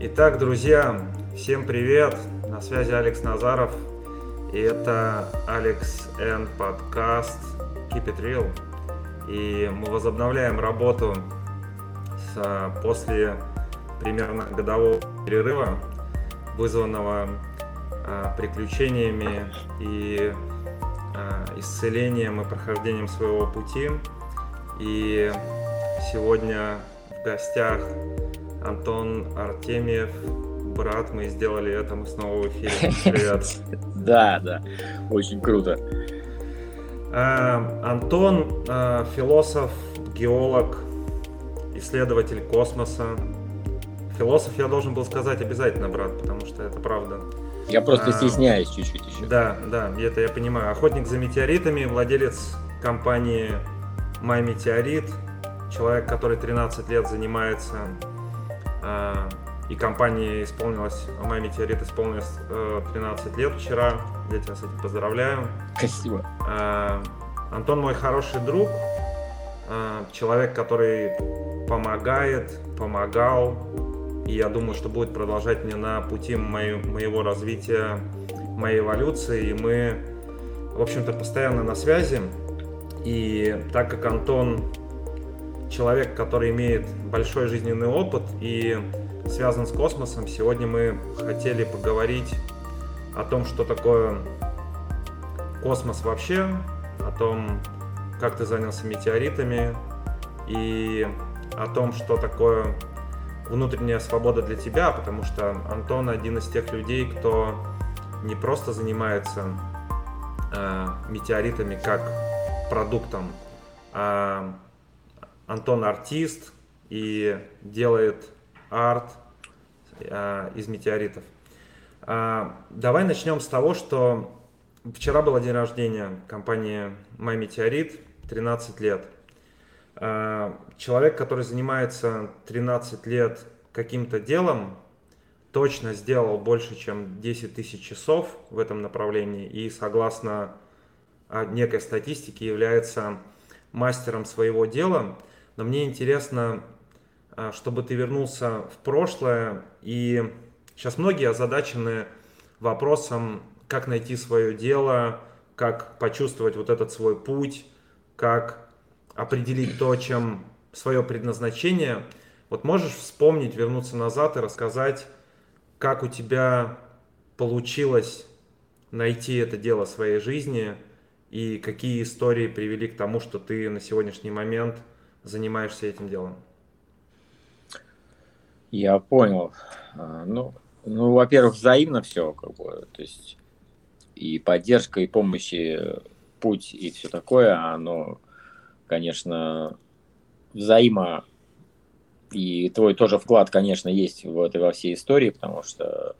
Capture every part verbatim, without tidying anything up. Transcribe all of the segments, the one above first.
Итак, друзья, всем привет! На связи Алекс Назаров, и это Алекс Н подкаст Keep it real. И мы возобновляем работу с, после примерно годового перерыва, вызванного а, приключениями и а, исцелением и прохождением своего пути. И сегодня в гостях Антон Артемьев, брат, мы сделали это, мы снова в эфире. Привет. Да, да, очень круто. Антон – философ, геолог, исследователь космоса. Философ я должен был сказать обязательно, брат, потому что это правда. Я просто а, стесняюсь чуть-чуть еще. Да, да, это я понимаю. Охотник за метеоритами, владелец компании MyMeteorite, человек, который тринадцать лет занимается... И компании исполнилось, MyMeteorite исполнилось тринадцать лет вчера. Я тебя с этим поздравляю. Спасибо. Антон мой хороший друг, человек, который помогает, помогал. И я думаю, что будет продолжать мне на пути моего развития, моей эволюции. И мы, в общем-то, постоянно на связи. И так как Антон... человек, который имеет большой жизненный опыт и связан с космосом, сегодня мы хотели поговорить о том, что такое космос вообще, о том, как ты занялся метеоритами, и о том, что такое внутренняя свобода для тебя, потому что Антон один из тех людей, кто не просто занимается э, метеоритами как продуктом, а Антон артист и делает арт э, из метеоритов. Э, давай начнем с того, что вчера был день рождения компании MyMeteorite, тринадцать лет. Э, человек, который занимается тринадцать лет каким-то делом, точно сделал больше, чем десять тысяч часов в этом направлении и, согласно некой статистике, является мастером своего дела. Но мне интересно, чтобы ты вернулся в прошлое. И сейчас многие озадачены вопросом, как найти свое дело, как почувствовать вот этот свой путь, как определить то, чем свое предназначение. Вот можешь вспомнить, вернуться назад и рассказать, как у тебя получилось найти это дело своей жизни и какие истории привели к тому, что ты на сегодняшний момент занимаешься этим делом? Я понял. Ну, ну, во-первых, взаимно все, как бы, то есть и поддержка, и помощь, и путь, и все такое, оно, конечно, взаимо. И твой тоже вклад, конечно, есть в этой во всей истории, потому что,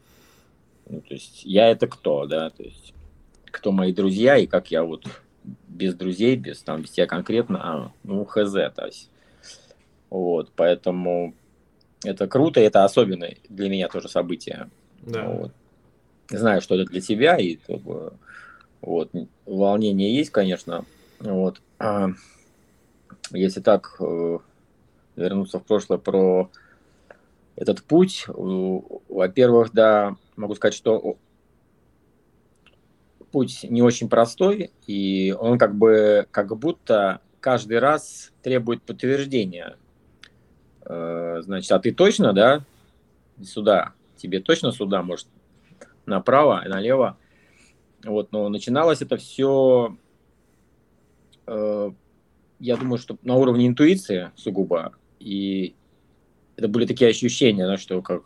ну, то есть я это кто, да, то есть кто мои друзья и как я вот без друзей, без там без тебя конкретно, а, ну, хз, то есть. Вот, поэтому это круто, это особенное для меня тоже событие. Да. Вот. Знаю, что это для тебя, и вот, волнение есть, конечно. Вот. А если так вернуться в прошлое про этот путь, во-первых, да, могу сказать, что путь не очень простой, и он как бы, как будто каждый раз требует подтверждения. Значит, а ты точно, да, сюда? Тебе точно сюда, может, направо, налево? Вот, но начиналось это все, я думаю, что на уровне интуиции сугубо, и это были такие ощущения, да, что как...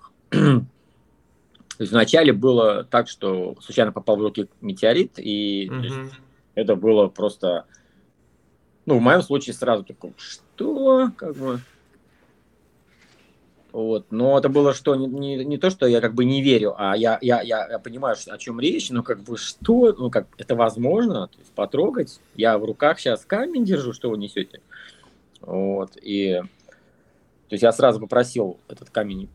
То есть вначале было так, что случайно попал в руки метеорит, и mm-hmm. то есть, это было просто, ну, в моем случае сразу такое, что, как бы, вот, но это было что, не, не, не то, что я как бы не верю, а я, я, я, я понимаю, о чем речь, но как бы что, ну, как это возможно, то есть потрогать, я в руках сейчас камень держу, что вы несете, вот, и, то есть я сразу попросил этот камень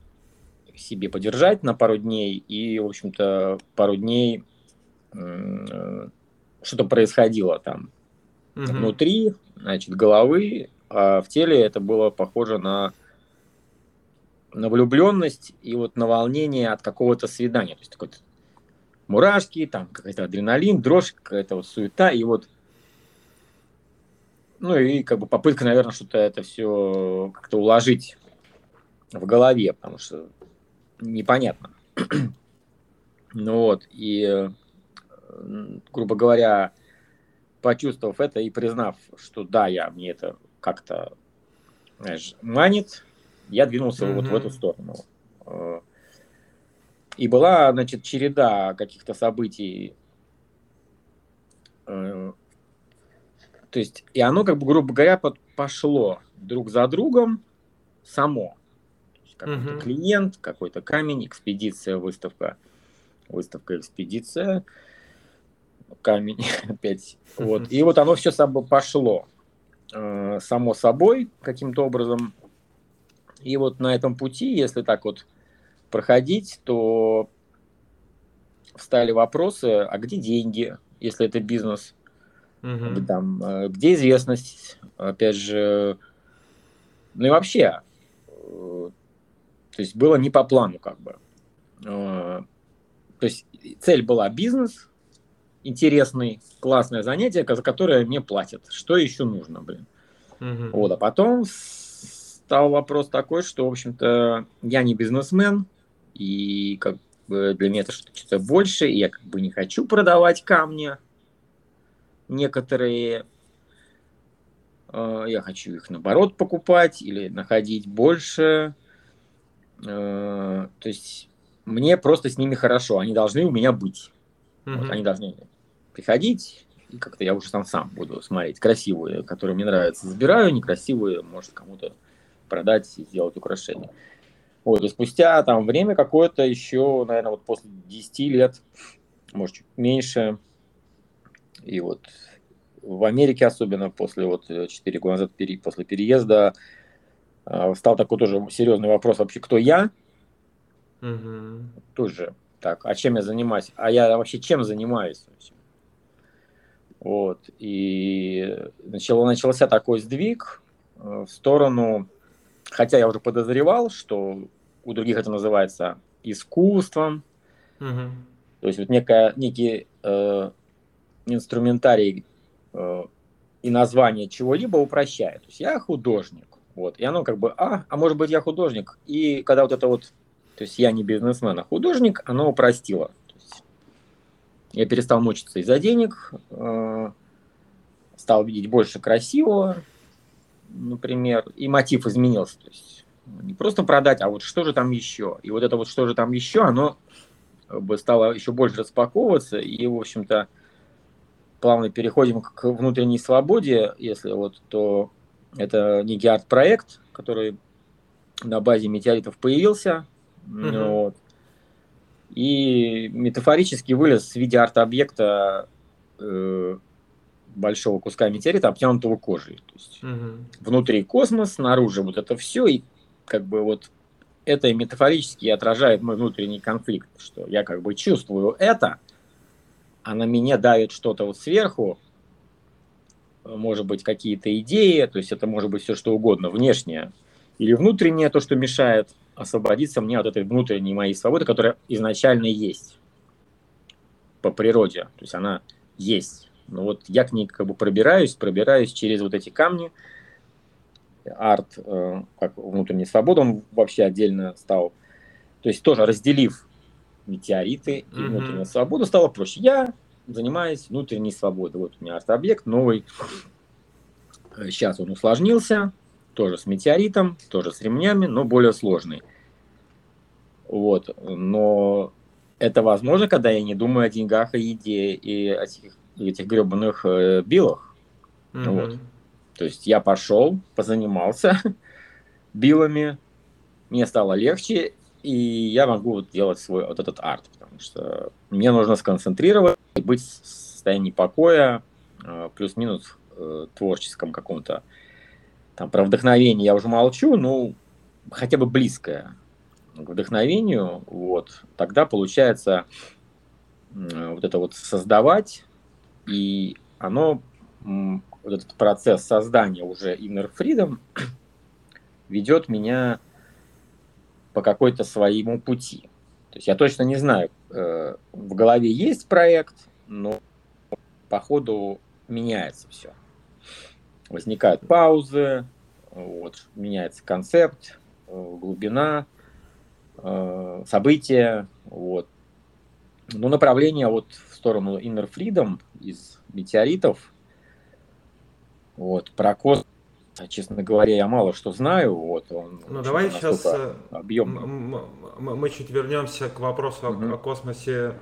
себе подержать на пару дней, и, в общем-то, пару дней э, что-то происходило там mm-hmm. внутри, значит, головы, а в теле это было похоже на на влюбленность и вот на волнение от какого-то свидания. То есть такой мурашки, там какой-то адреналин, дрожь, какая-то вот суета. И вот, ну и как бы попытка, наверное, что-то это все как-то уложить в голове, потому что непонятно. Ну вот, и, грубо говоря, почувствовав это и признав, что да, я, мне это как-то, знаешь, манит, я двинулся mm-hmm. вот в эту сторону. И была, значит, череда каких-то событий. То есть, и оно, как бы, грубо говоря, пошло друг за другом само. То есть, какой-то mm-hmm. клиент, какой-то камень, экспедиция, выставка, выставка, экспедиция, камень опять. Mm-hmm. Вот. И вот оно все само пошло само собой каким-то образом. И вот на этом пути, если так вот проходить, то встали вопросы, а где деньги, если это бизнес, mm-hmm. там, где известность, опять же, ну и вообще, то есть было не по плану как бы. То есть цель была бизнес, интересный, классное занятие, за которое мне платят, что еще нужно, блин. Mm-hmm. Вот, а потом... стал вопрос такой, что, в общем-то, я не бизнесмен, и как бы для меня это что-то больше, и я как бы не хочу продавать камни некоторые. Э, я хочу их, наоборот, покупать или находить больше. Э, то есть мне просто с ними хорошо, они должны у меня быть. Mm-hmm. Вот, они должны приходить, и как-то я уже сам сам буду смотреть. Красивые, которые мне нравятся, забираю, некрасивые, может, кому-то продать и сделать украшение. Вот, и спустя там время какое-то еще, наверное, вот после десяти лет, может, чуть меньше, и вот в Америке особенно, после вот четыре года назад, пере, после переезда, э, стал такой тоже серьезный вопрос вообще, кто я? Mm-hmm. Тоже так, а чем я занимаюсь? А я вообще чем занимаюсь? Вот, и начало, начался такой сдвиг э, в сторону... Хотя я уже подозревал, что у других это называется искусством. Mm-hmm. То есть вот некая, некий э, инструментарий э, и название чего-либо упрощает. То есть я художник. Вот. И оно как бы, а, а может быть я художник. И когда вот это вот, то есть я не бизнесмен, а художник, оно упростило. То есть я перестал мучиться из-за денег, э, стал видеть больше красивого. Например, и мотив изменился. То есть не просто продать, а вот что же там еще. И вот это вот что же там еще, оно стало еще больше распаковываться. И, в общем-то, плавно переходим к внутренней свободе. Если вот, то это некий арт-проект, который на базе метеоритов появился. Mm-hmm. Вот. И метафорически вылез в виде арт-объекта э- большого куска метеорита, обтянутого кожей. То есть угу. внутри космос, снаружи вот это все, и как бы вот это метафорически отражает мой внутренний конфликт, что я как бы чувствую это, а на меня давит что-то вот сверху, может быть, какие-то идеи, то есть это может быть все что угодно, внешнее или внутреннее, то, что мешает освободиться мне от этой внутренней моей свободы, которая изначально есть по природе, то есть она есть. Ну вот я к ней как бы пробираюсь, пробираюсь через вот эти камни. Арт, э, как внутренняя свобода, он вообще отдельно стал. То есть тоже разделив метеориты и mm-hmm. внутреннюю свободу, стало проще. Я занимаюсь внутренней свободой. Вот у меня арт-объект новый. Сейчас он усложнился. Тоже с метеоритом, тоже с ремнями, но более сложный. Вот. Но это возможно, когда я не думаю о деньгах, о еде и о тех этих гребаных э, билах. Mm-hmm. Вот. То есть я пошел, позанимался билами, мне стало легче, и я могу вот делать свой вот этот арт, потому что мне нужно сконцентрироваться, быть в состоянии покоя, э, плюс-минус э, творческом каком-то. Там про вдохновение я уже молчу, ну, хотя бы близкое к вдохновению. Вот. Тогда получается э, вот это вот создавать. И оно, вот этот процесс создания уже Inner Freedom ведет меня по какой-то своему пути. То есть я точно не знаю, в голове есть проект, но по ходу меняется все. Возникают паузы, вот, меняется концепт, глубина, события. Вот. Но направление вот в сторону Inner Freedom из метеоритов, вот, про космос, честно говоря, я мало что знаю. Вот, он, ну, давай сейчас объемный. М- м- мы чуть вернемся к вопросу mm-hmm. о-, о космосе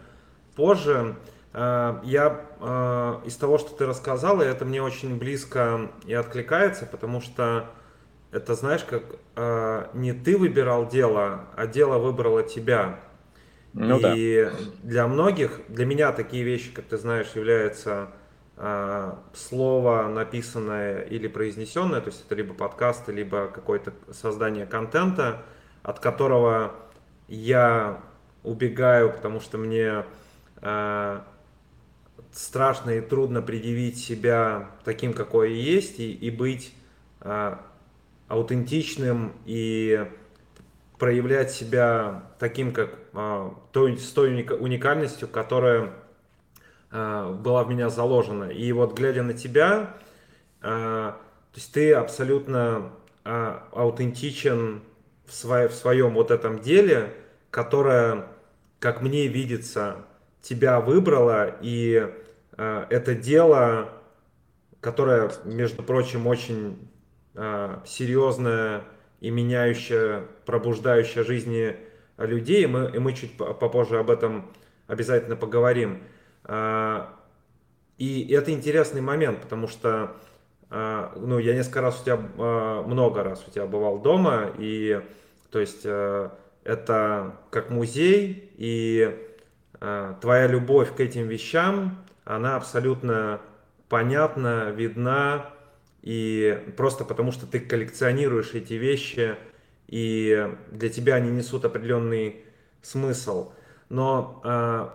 позже. Я из того, что ты рассказала, это мне очень близко и откликается, потому что это, знаешь, как не ты выбирал дело, а дело выбрало тебя. Ну, и да. Для многих, для меня такие вещи, как ты знаешь, являются слово, написанное или произнесенное, то есть это либо подкасты, либо какое-то создание контента, от которого я убегаю, потому что мне страшно и трудно предъявить себя таким, какой и есть, и, и быть а, аутентичным, и проявлять себя таким, как а, той, с той уникальностью, которая а, была в меня заложена. И вот, глядя на тебя, а, то есть ты абсолютно а, аутентичен в, свое, в своем вот этом деле, которое, как мне видится, тебя выбрало, и э, это дело, которое, между прочим, очень э, серьезное и меняющее, пробуждающее жизни людей, и мы, и мы чуть попозже об этом обязательно поговорим. Э, и это интересный момент, потому что, э, ну, я несколько раз у тебя, э, много раз у тебя бывал дома, и, то есть, э, это как музей, и твоя любовь к этим вещам, она абсолютно понятна, видна, и просто потому, что ты коллекционируешь эти вещи, и для тебя они несут определенный смысл. Но,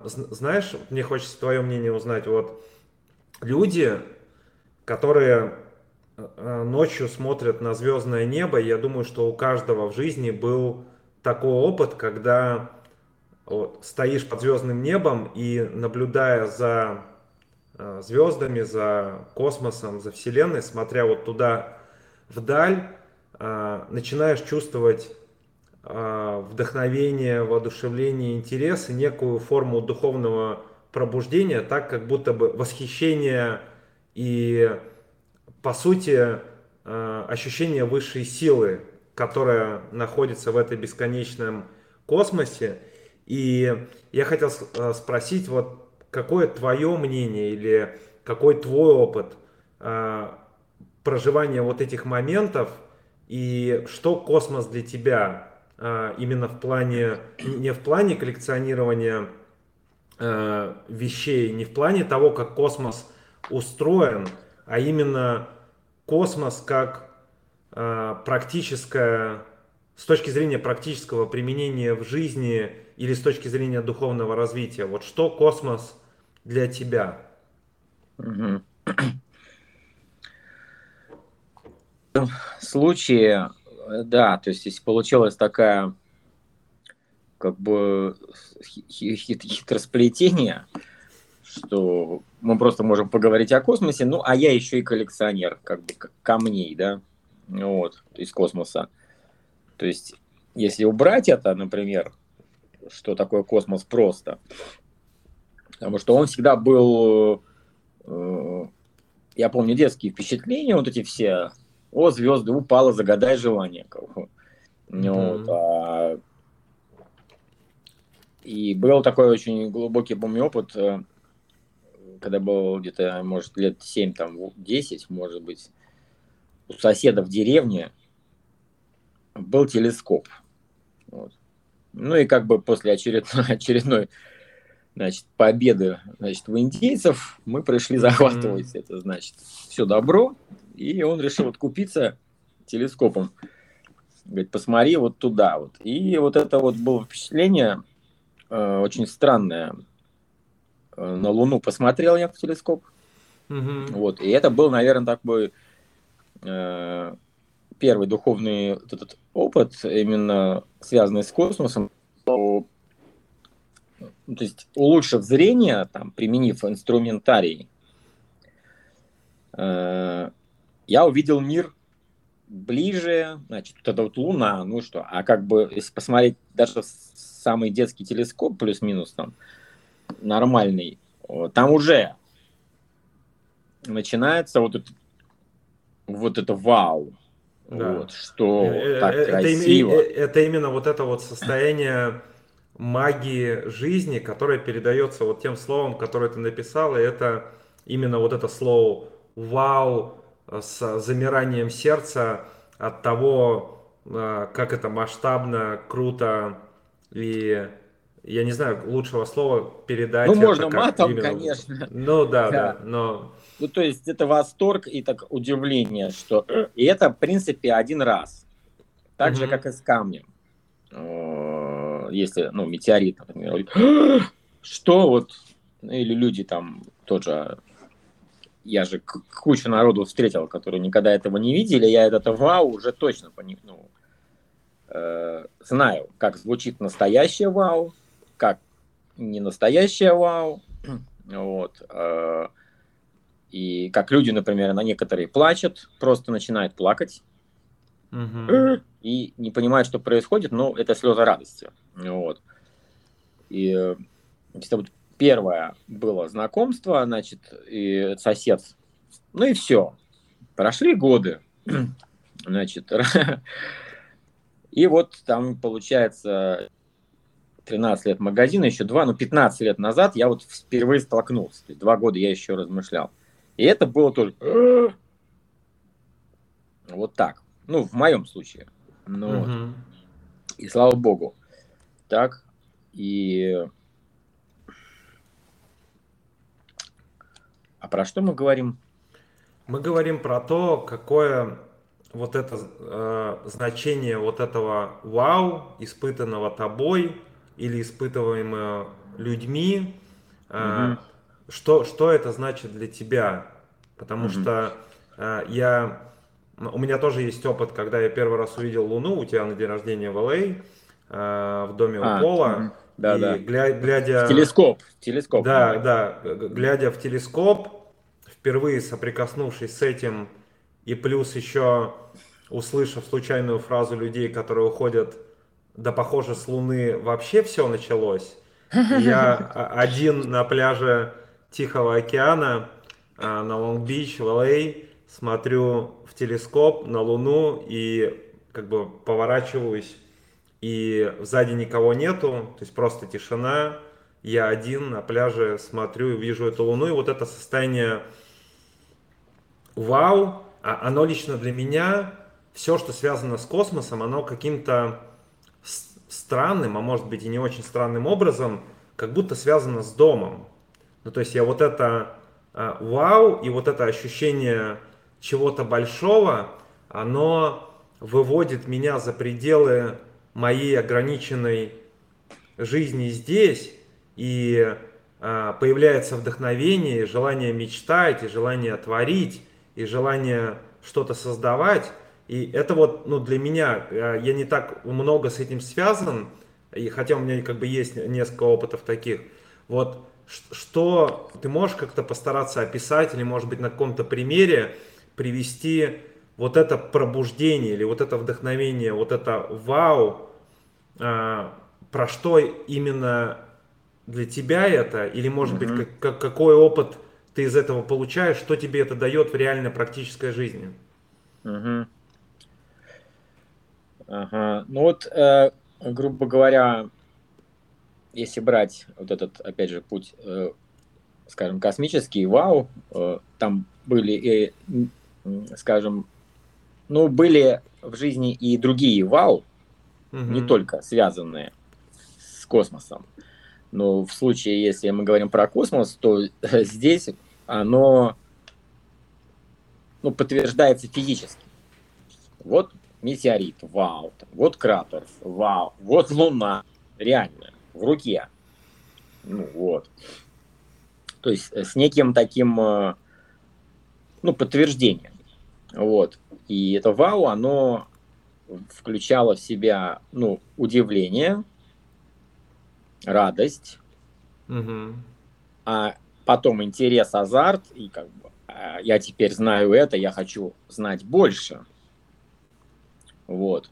знаешь, мне хочется твое мнение узнать. Вот люди, которые ночью смотрят на звездное небо, я думаю, что у каждого в жизни был такой опыт, когда... Вот, стоишь под звездным небом и, наблюдая за звездами, за космосом, за Вселенной, смотря вот туда вдаль, начинаешь чувствовать вдохновение, воодушевление, интерес и некую форму духовного пробуждения, так как будто бы восхищение и, по сути, ощущение высшей силы, которая находится в этом бесконечном космосе. И я хотел спросить, вот какое твое мнение или какой твой опыт э, проживания вот этих моментов, и что космос для тебя э, именно в плане, не в плане коллекционирования э, вещей, не в плане того, как космос устроен, а именно космос как э, практическое, с точки зрения практического применения в жизни или с точки зрения духовного развития. Вот что космос для тебя? В этом случае, да, то есть, если получилась такая, как бы, хитросплетение, что мы просто можем поговорить о космосе, ну, а я еще и коллекционер, как бы, камней, да, вот, из космоса. То есть, если убрать это, например, что такое космос просто, потому что он всегда был, э, я помню, детские впечатления, вот эти все, о, звезды, упала, загадай желание. Mm-hmm. Вот, а... И был такой очень глубокий, помню, опыт, когда был где-то, может, лет семь, там, десять, может быть, у соседа в деревне был телескоп. Вот. Ну и как бы после очередной, очередной значит, победы значит, у индейцев мы пришли захватывать mm-hmm. это, значит, все добро. И он решил откупиться телескопом. Говорит, посмотри вот туда. Вот. И вот это вот было впечатление э, очень странное. На Луну посмотрел я в телескоп. Mm-hmm. Вот. И это был, наверное, такой... Э, первый духовный вот этот опыт, именно связанный с космосом, то, то есть улучшив зрение, там, применив инструментарий, э, я увидел мир ближе, значит, вот это вот Луна, ну что, а как бы, если посмотреть даже самый детский телескоп, плюс-минус там, нормальный, там уже начинается вот это, вот это вау, да. Вот, что э, так э, красиво. Это, это именно вот это вот состояние магии жизни, которое передается вот тем словом, которое ты написал, и это именно вот это слово «вау» с замиранием сердца от того, как это масштабно, круто и... Я не знаю лучшего слова передать. Ну, можно матом, именно... конечно. Ну, да, да, да. Но... Ну, то есть, это восторг и так удивление, что... И это, в принципе, один раз. Так mm-hmm. же, как и с камнем. Если, ну, метеорит, например. Что вот... Или люди там тоже... Я же кучу народу встретил, которые никогда этого не видели. Я это вау уже точно пони... ну, э, знаю, как звучит настоящее вау. Как не настоящее вау, вот, э, и как люди, например, на некоторые плачут, просто начинают плакать mm-hmm. и не понимают, что происходит, но это слезы радости, вот. И это вот первое было знакомство, значит, и сосед, ну и все, прошли годы, значит, и вот там получается... тринадцать лет магазина, еще два, ну, пятнадцать лет назад я вот впервые столкнулся. То есть два года я еще размышлял. И это было только вот так. Ну, в моем случае. Ну, угу. вот. И слава богу. Так. И... А про что мы говорим? Мы говорим про то, какое... вот это э, значение вот этого «вау», испытанного тобой или испытываемого людьми, э, угу. что, что это значит для тебя? Потому угу. что э, я, у меня тоже есть опыт, когда я первый раз увидел Луну у тебя на день рождения в Л А, э, в доме а, у Пола, угу. да, и да. Гля, глядя... В телескоп. В телескоп. Да, да, глядя в телескоп, впервые соприкоснувшись с этим, и плюс еще, услышав случайную фразу людей, которые уходят, да похоже, с Луны вообще все началось. Я один на пляже Тихого океана на Лонг Бич в Л А смотрю в телескоп на Луну и как бы поворачиваюсь, и сзади никого нету, то есть просто тишина. Я один на пляже смотрю и вижу эту Луну, и вот это состояние «вау», оно лично для меня, все, что связано с космосом, оно каким-то странным, а может быть и не очень странным образом, как будто связано с домом. Ну, то есть я вот это э, вау и вот это ощущение чего-то большого, оно выводит меня за пределы моей ограниченной жизни здесь, и э, появляется вдохновение, желание мечтать, и желание творить, и желание что-то создавать. И это вот, ну, для меня, я не так много с этим связан, и хотя у меня как бы есть несколько опытов таких. Вот что ты можешь как-то постараться описать или, может быть, на каком-то примере привести вот это пробуждение или вот это вдохновение, вот это вау, про что именно для тебя это, или, может mm-hmm. быть, как, какой опыт ты из этого получаешь, что тебе это дает в реальной практической жизни? Угу. Ага. Ну вот, э, грубо говоря, если брать вот этот, опять же, путь, э, скажем, космический, вау, э, там были, э, скажем, ну, были в жизни и другие вау, угу. не только связанные с космосом. Но в случае, если мы говорим про космос, то здесь оно, ну, подтверждается физически. Вот метеорит, вау, вот кратер, вау, вот Луна, реально, в руке. Ну вот. То есть с неким таким, ну, подтверждением. Вот. И это вау, оно включало в себя, ну, удивление, радость, угу. а потом интерес, азарт, и как бы я теперь знаю это, я хочу знать больше. Вот.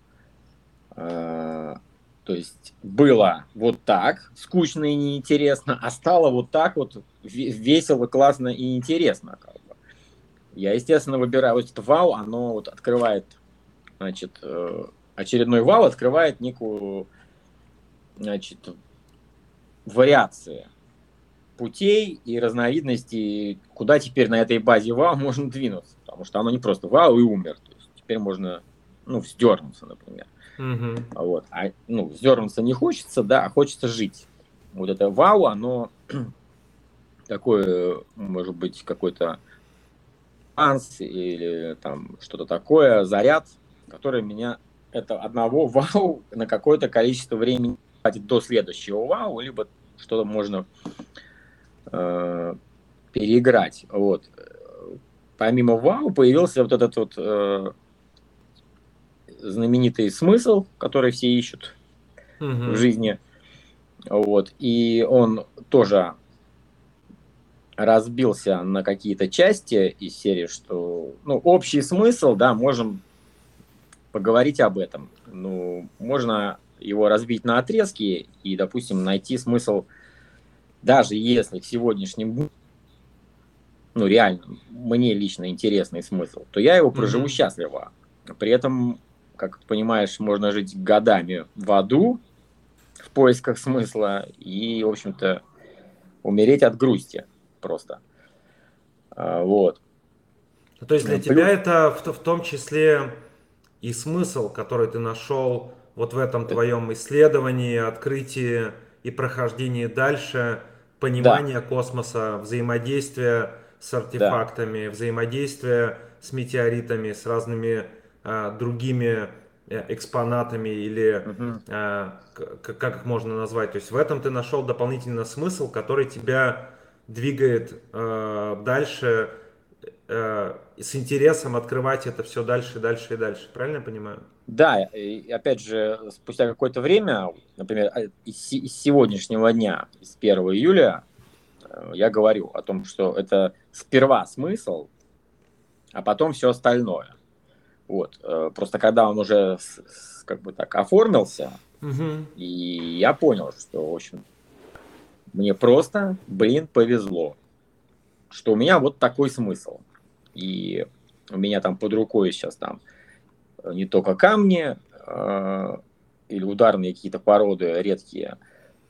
А, то есть было вот так, скучно и неинтересно, а стало вот так вот весело, классно и интересно. Как бы. Я, естественно, выбираю вот этот вау, оно вот открывает, значит, очередной вау открывает некую, значит, вариации путей и разновидностей, куда теперь на этой базе вау можно двинуться, потому что оно не просто вау и умер, то есть теперь можно, ну, вздернуться, например. Mm-hmm. Вот. А, ну, вздернуться не хочется, да, а хочется жить. Вот это вау, оно такое, может быть, какой-то анс или там что-то такое, заряд, который меня, это одного вау на какое-то количество времени хватит до следующего вау, либо что-то можно э, переиграть. Вот. Помимо вау появился вот этот вот э, знаменитый смысл, который все ищут mm-hmm. в жизни. Вот. И он тоже разбился на какие-то части из серии, что, ну, общий смысл, да, можем поговорить об этом. Ну, можно его разбить на отрезки и, допустим, найти смысл, даже если в сегодняшнем, ну, реально, мне лично интересный смысл, то я его проживу mm-hmm. счастливо. При этом, как понимаешь, можно жить годами в аду в поисках смысла и, в общем-то, умереть от грусти просто. Вот. То есть для Плюс... тебя это в, в том числе и смысл, который ты нашел вот в этом твоем исследовании, открытии и прохождении дальше, понимание да. космоса, взаимодействие с артефактами, да. взаимодействие с метеоритами, с разными а, другими экспонатами или угу. а, к- как их можно назвать. То есть в этом ты нашел дополнительно смысл, который тебя двигает а, дальше а, с интересом открывать это все дальше, дальше и дальше. Правильно я понимаю? Да, и опять же, спустя какое-то время, например, из, из сегодняшнего дня, с первого июля, я говорю о том, что это сперва смысл, а потом все остальное. Вот. Просто когда он уже с, с, как бы так оформился, угу. и я понял, что, в общем, мне просто, блин, повезло, что у меня вот такой смысл. И у меня там под рукой сейчас там не только камни э, или ударные какие-то породы редкие,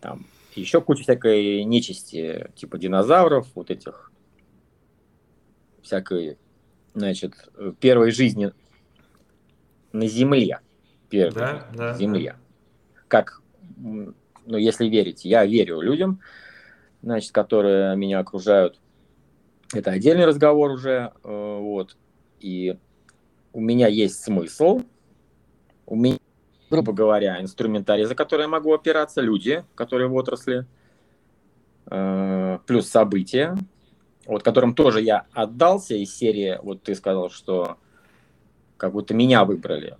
там еще куча всякой нечисти, типа динозавров, вот этих всякой, значит, первой жизни на Земле. Первой да, да, Земле. Да. Как, ну, если верить, я верю людям, значит, которые меня окружают. Это отдельный разговор уже, вот. И у меня есть смысл, у меня, грубо говоря, инструментарий, за который я могу опираться, люди, которые в отрасли, плюс события, вот которым тоже я отдался из серии, вот ты сказал, что как будто меня выбрали. То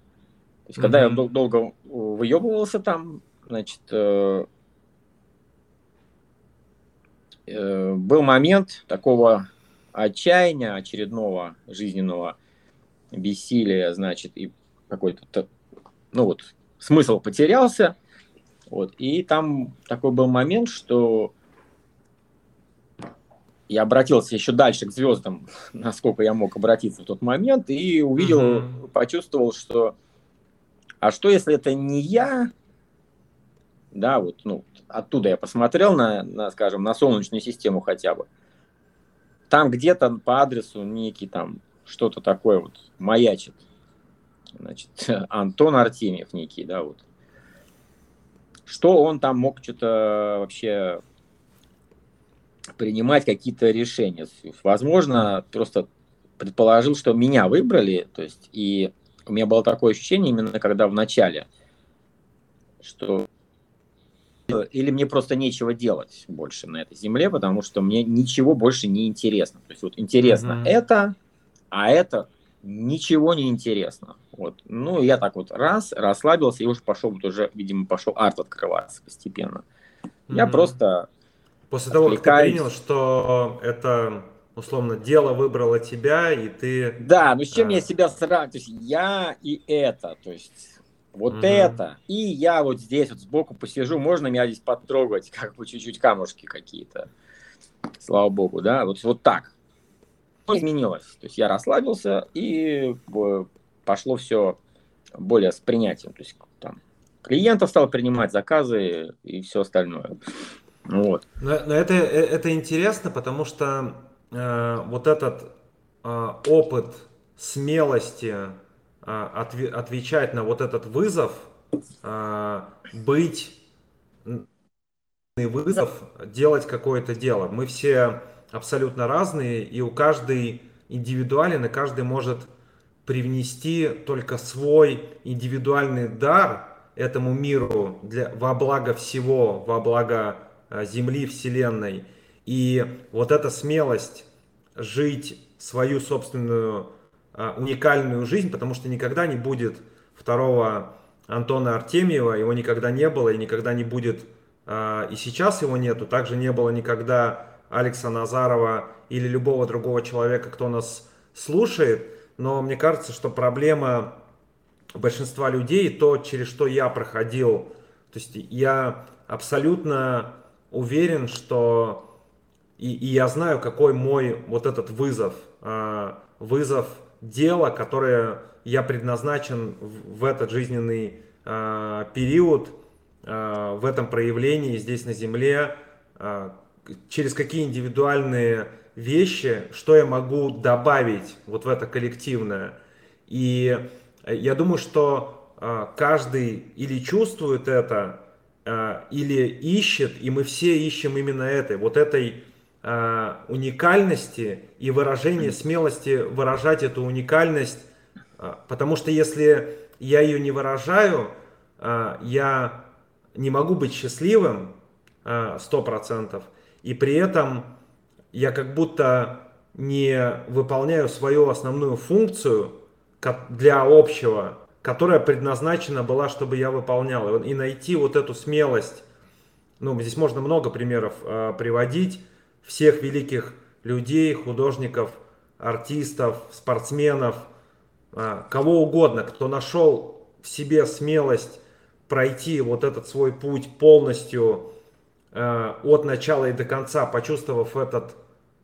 есть, mm-hmm. когда я дол- долго выебывался там, значит, э- э- был момент такого отчаяния очередного жизненного бессилия, значит, и какой-то, ну вот, смысл потерялся, вот, и там такой был момент, что я обратился еще дальше к звездам, насколько я мог обратиться в тот момент, и увидел, mm-hmm. почувствовал, что, а что, если это не я, да, вот, ну, оттуда я посмотрел на, на, скажем, на Солнечную систему хотя бы, там где-то по адресу некий там что-то такое вот маячит. Значит, Антон Артемьев некий, да, вот. Что он там мог что-то вообще принимать, какие-то решения. Возможно, просто предположил, что меня выбрали, то есть, и у меня было такое ощущение именно когда в начале, что или мне просто нечего делать больше на этой земле, потому что мне ничего больше не интересно. То есть вот интересно mm-hmm. это, а это ничего не интересно. Вот. Ну, я так вот раз, расслабился, и уже пошел, вот уже, видимо, пошел арт открываться постепенно. Я mm-hmm. просто... После отвлекаюсь. Того, как ты принял, что это, условно, дело выбрало тебя, и ты... Да, ну с чем а... я себя сравниваю? То есть я и это, то есть вот mm-hmm. это, и я вот здесь вот сбоку посижу, можно меня здесь подтрогать, как бы чуть-чуть камушки какие-то, слава богу, да, вот, вот так. Изменилось. То есть я расслабился, и пошло все более с принятием. То есть там клиентов стал принимать, заказы и все остальное. Вот. Но, но это, это интересно, потому что э, вот этот э, опыт смелости э, отве, отвечать на вот этот вызов, э, быть вызов, делать какое-то дело. Мы все абсолютно разные, и у каждой индивидуален, и каждый может привнести только свой индивидуальный дар этому миру для, во благо всего, во благо Земли, Вселенной. И вот эта смелость жить свою собственную уникальную жизнь, потому что никогда не будет второго Антона Артемьева, его никогда не было и никогда не будет, и сейчас его нету, также не было никогда Алекса Назарова или любого другого человека, кто нас слушает. Но мне кажется, что проблема большинства людей, то, через что я проходил, то есть я абсолютно уверен, что и, и я знаю, какой мой вот этот вызов, вызов дела, которое я предназначен в этот жизненный период, в этом проявлении здесь на Земле, через какие индивидуальные вещи, что я могу добавить вот в это коллективное. И я думаю, что каждый или чувствует это, или ищет, и мы все ищем именно этой, вот этой уникальности и выражения, смелости выражать эту уникальность, потому что если я ее не выражаю, я не могу быть счастливым сто процентов, и при этом я как будто не выполняю свою основную функцию для общего, которая предназначена была, чтобы я выполнял. И найти вот эту смелость, ну, здесь можно много примеров э, приводить, всех великих людей, художников, артистов, спортсменов, э, кого угодно, кто нашел в себе смелость пройти вот этот свой путь полностью, от начала и до конца, почувствовав этот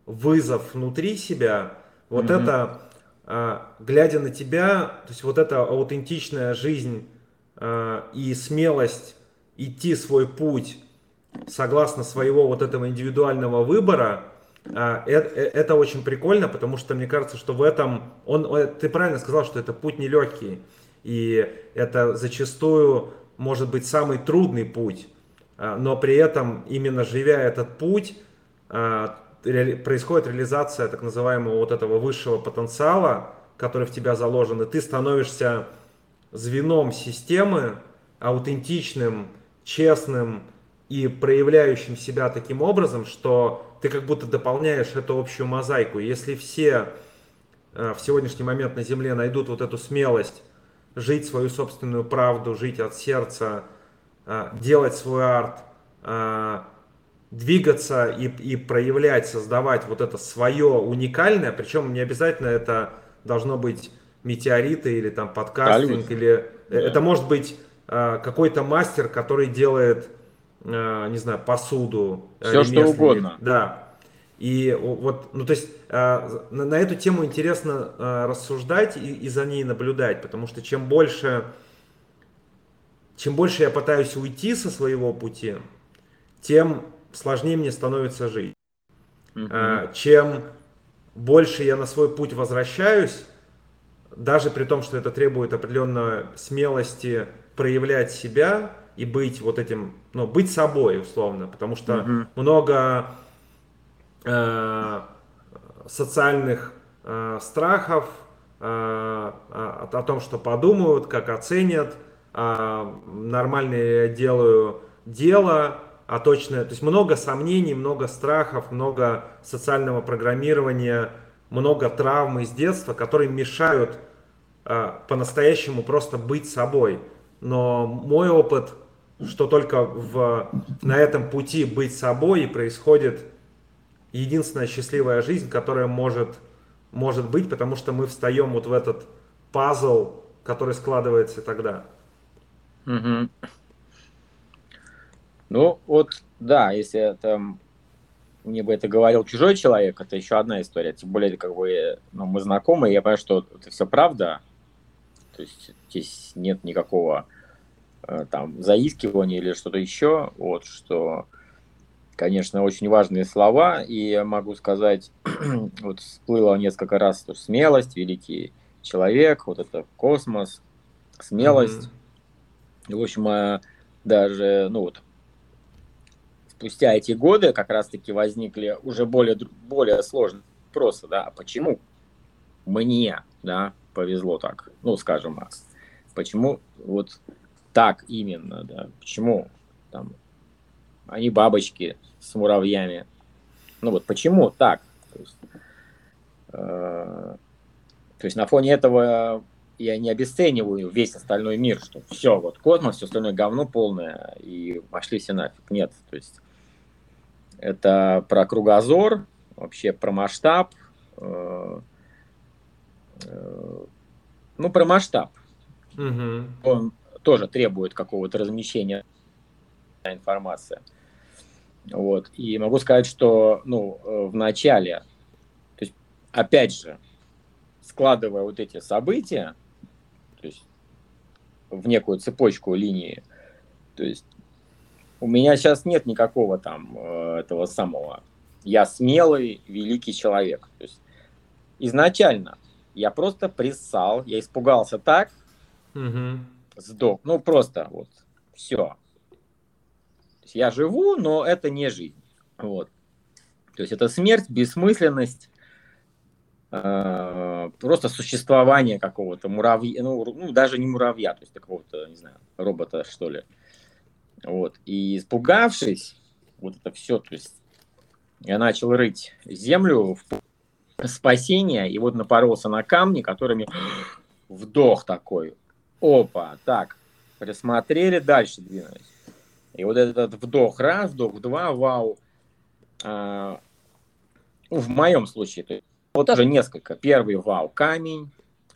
вызов внутри себя, вот mm-hmm. это, глядя на тебя, то есть вот эта аутентичная жизнь и смелость идти свой путь согласно своего вот этого индивидуального выбора, это очень прикольно, потому что мне кажется, что в этом, он, ты правильно сказал, что это путь нелегкий, и это зачастую может быть самый трудный путь. Но при этом, именно живя этот путь, происходит реализация так называемого вот этого высшего потенциала, который в тебя заложен, и ты становишься звеном системы, аутентичным, честным и проявляющим себя таким образом, что ты как будто дополняешь эту общую мозаику. Если все в сегодняшний момент на Земле найдут вот эту смелость жить свою собственную правду, жить от сердца, делать свой арт, двигаться и, и проявлять, создавать вот это свое уникальное, причем не обязательно это должно быть метеориты или там подкастинг, или да. Это может быть какой-то мастер, который делает, не знаю, посуду, все что угодно, да. И вот, ну то есть на эту тему интересно рассуждать и, и за ней наблюдать, потому что чем больше Чем больше я пытаюсь уйти со своего пути, тем сложнее мне становится жить. Mm-hmm. Чем больше я на свой путь возвращаюсь, даже при том, что это требует определенной смелости проявлять себя и быть вот этим, ну, быть собой условно, потому что mm-hmm. много э, социальных э, страхов э, о, о том, что подумают, как оценят, нормально я делаю дело, а точно... То есть много сомнений, много страхов, много социального программирования, много травм из детства, которые мешают э, по-настоящему просто быть собой. Но мой опыт, что только в, на этом пути быть собой и происходит единственная счастливая жизнь, которая может, может быть, потому что мы встаем вот в этот пазл, который складывается тогда. Угу. Ну вот, да, если это мне бы это говорил чужой человек, это еще одна история. Тем более, как бы, ну, мы знакомы, и я понимаю, что это все правда. То есть здесь нет никакого там заискивания или что-то еще. Вот что, конечно, очень важные слова. И я могу сказать, вот всплыло несколько раз, что смелость, великий человек, вот это космос, смелость. Mm-hmm. И, в общем, даже, ну вот, спустя эти годы как раз-таки возникли уже более, более сложные вопросы, да, почему мне, да, повезло так, ну, скажем, почему вот так именно, да, почему там они бабочки с муравьями, ну, вот почему так, то есть, э, то есть на фоне этого я не обесцениваю весь остальной мир, что все, вот космос, все остальное говно полное, и пошли все нафиг, нет, то есть это про кругозор, вообще про масштаб, э, э, ну, про масштаб. Угу. Он тоже требует какого-то размещения информации. Вот. И могу сказать, что, ну, в начале, то есть, опять же, складывая вот эти события, то есть, в некую цепочку линии, то есть, у меня сейчас нет никакого там этого самого. Я смелый, великий человек. То есть изначально я просто приссал, я испугался так, угу. сдох. Ну, просто вот все. То есть я живу, но это не жизнь. Вот. То есть это смерть, бессмысленность, э- просто существование какого-то муравья, ну, ну, даже не муравья, то есть какого-то, не знаю, робота, что ли. Вот. И испугавшись, вот это все, то есть я начал рыть землю в спасение, и вот напоролся на камни, которыми вдох такой, опа, так, присмотрели, дальше двинулись. И вот этот вдох раз, вдох два, вау. А, в моем случае, то есть, вот тоже несколько. Первый вау камень,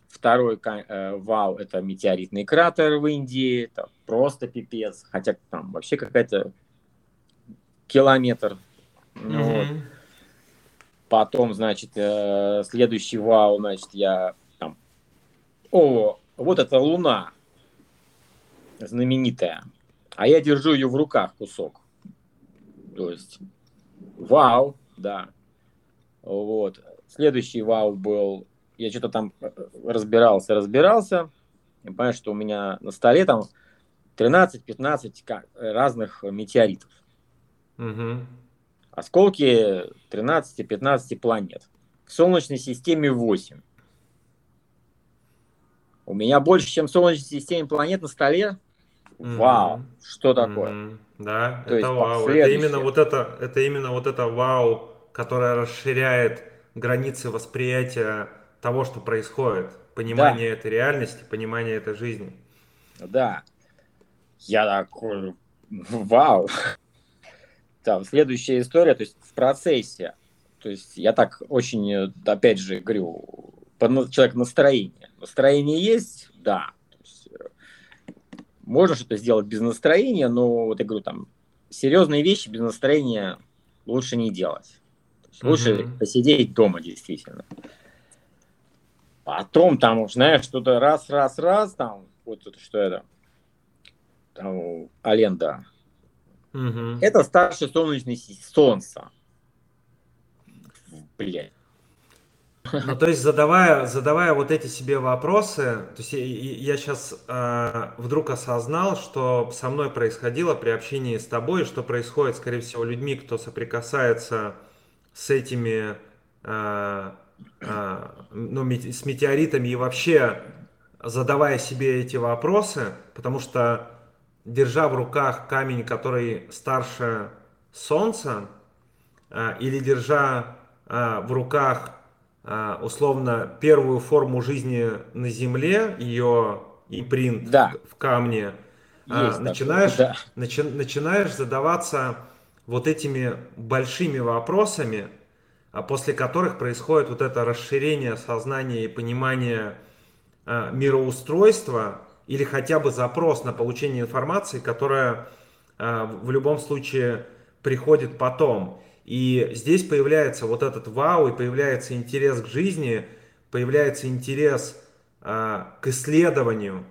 второй э, вау, это метеоритный кратер в Индии, это просто пипец, хотя там вообще какая-то километр. Mm-hmm. Вот. Потом, значит, э, следующий вау, значит, я там, о, вот это луна знаменитая, а я держу ее в руках кусок, то есть вау, да, вот. Следующий вау был, я что-то там разбирался, разбирался, и понимаю, что у меня на столе там тринадцать-пятнадцать разных метеоритов. Угу. Осколки тринадцать-пятнадцать планет. В Солнечной системе восемь. У меня больше, чем в Солнечной системе планет на столе. Угу. Вау, что такое? Угу. Да, то это есть, вау. Это именно, вот это, это именно вот это вау, которое расширяет границы восприятия того, что происходит, понимание, да, этой реальности, понимание этой жизни. Да. Я такой, вау. Там следующая история, то есть в процессе, то есть я так очень, опять же, говорю, человек настроение. Настроение есть, да. То есть можно что-то сделать без настроения, но вот я говорю, там, серьезные вещи без настроения лучше не делать. Лучше mm-hmm. посидеть дома, действительно. Потом там, знаешь, что-то раз-раз-раз, там, вот это, что это, там, Аленда. Mm-hmm. Это старше солнечной солнца. Блядь. Ну, то есть, задавая, задавая вот эти себе вопросы, то есть я, я сейчас э, вдруг осознал, что со мной происходило при общении с тобой, что происходит, скорее всего, людьми, кто соприкасается с этими, э, э, ну, с метеоритами и вообще задавая себе эти вопросы, потому что, держа в руках камень, который старше солнца, э, или держа э, в руках условно первую форму жизни на Земле, ее импринт да. в камне, Есть начинаешь, да. начи, начинаешь задаваться вот этими большими вопросами, после которых происходит вот это расширение сознания и понимание мироустройства или хотя бы запрос на получение информации, которая в любом случае приходит потом. И здесь появляется вот этот вау, и появляется интерес к жизни, появляется интерес к исследованию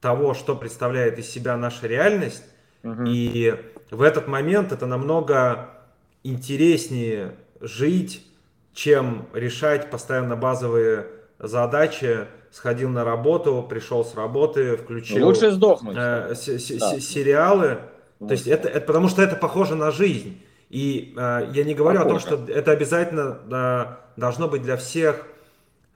того, что представляет из себя наша реальность. Угу. И в этот момент это намного интереснее жить, чем решать постоянно базовые задачи. Сходил на работу, пришел с работы, включил Лучше сдохнуть. Э, с, с, да. сериалы. Вот. То есть это, это потому что это похоже на жизнь. И э, я не говорю похоже. о том, что это обязательно да, должно быть для всех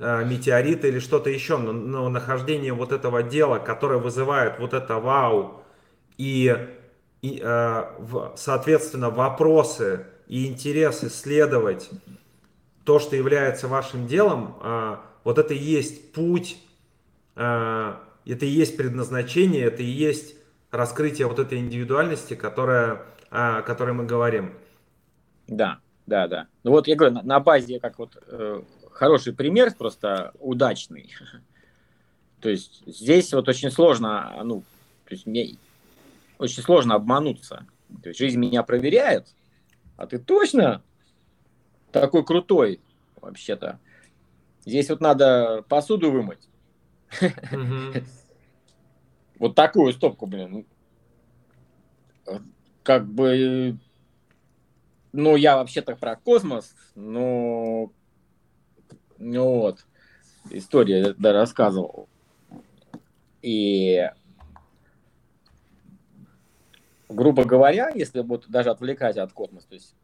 э, метеориты или что-то еще, но, но нахождение вот этого дела, которое вызывает вот это вау и, и э, в, соответственно вопросы и интерес исследовать то, что является вашим делом, э, вот это и есть путь, э, это и есть предназначение, это и есть раскрытие вот этой индивидуальности, которая, о которой мы говорим. Да, да, да. Ну вот я говорю, на, на базе как вот э, хороший пример, просто удачный. То есть здесь вот очень сложно, ну, то есть мне очень сложно обмануться. То есть жизнь меня проверяет, а ты точно такой крутой вообще-то. Здесь вот надо посуду вымыть. Mm-hmm. Вот такую стопку, блин. Как бы, ну, я вообще-то про космос, но, ну вот, история, да, рассказывал. И, грубо говоря, если вот даже отвлекать от космоса, то есть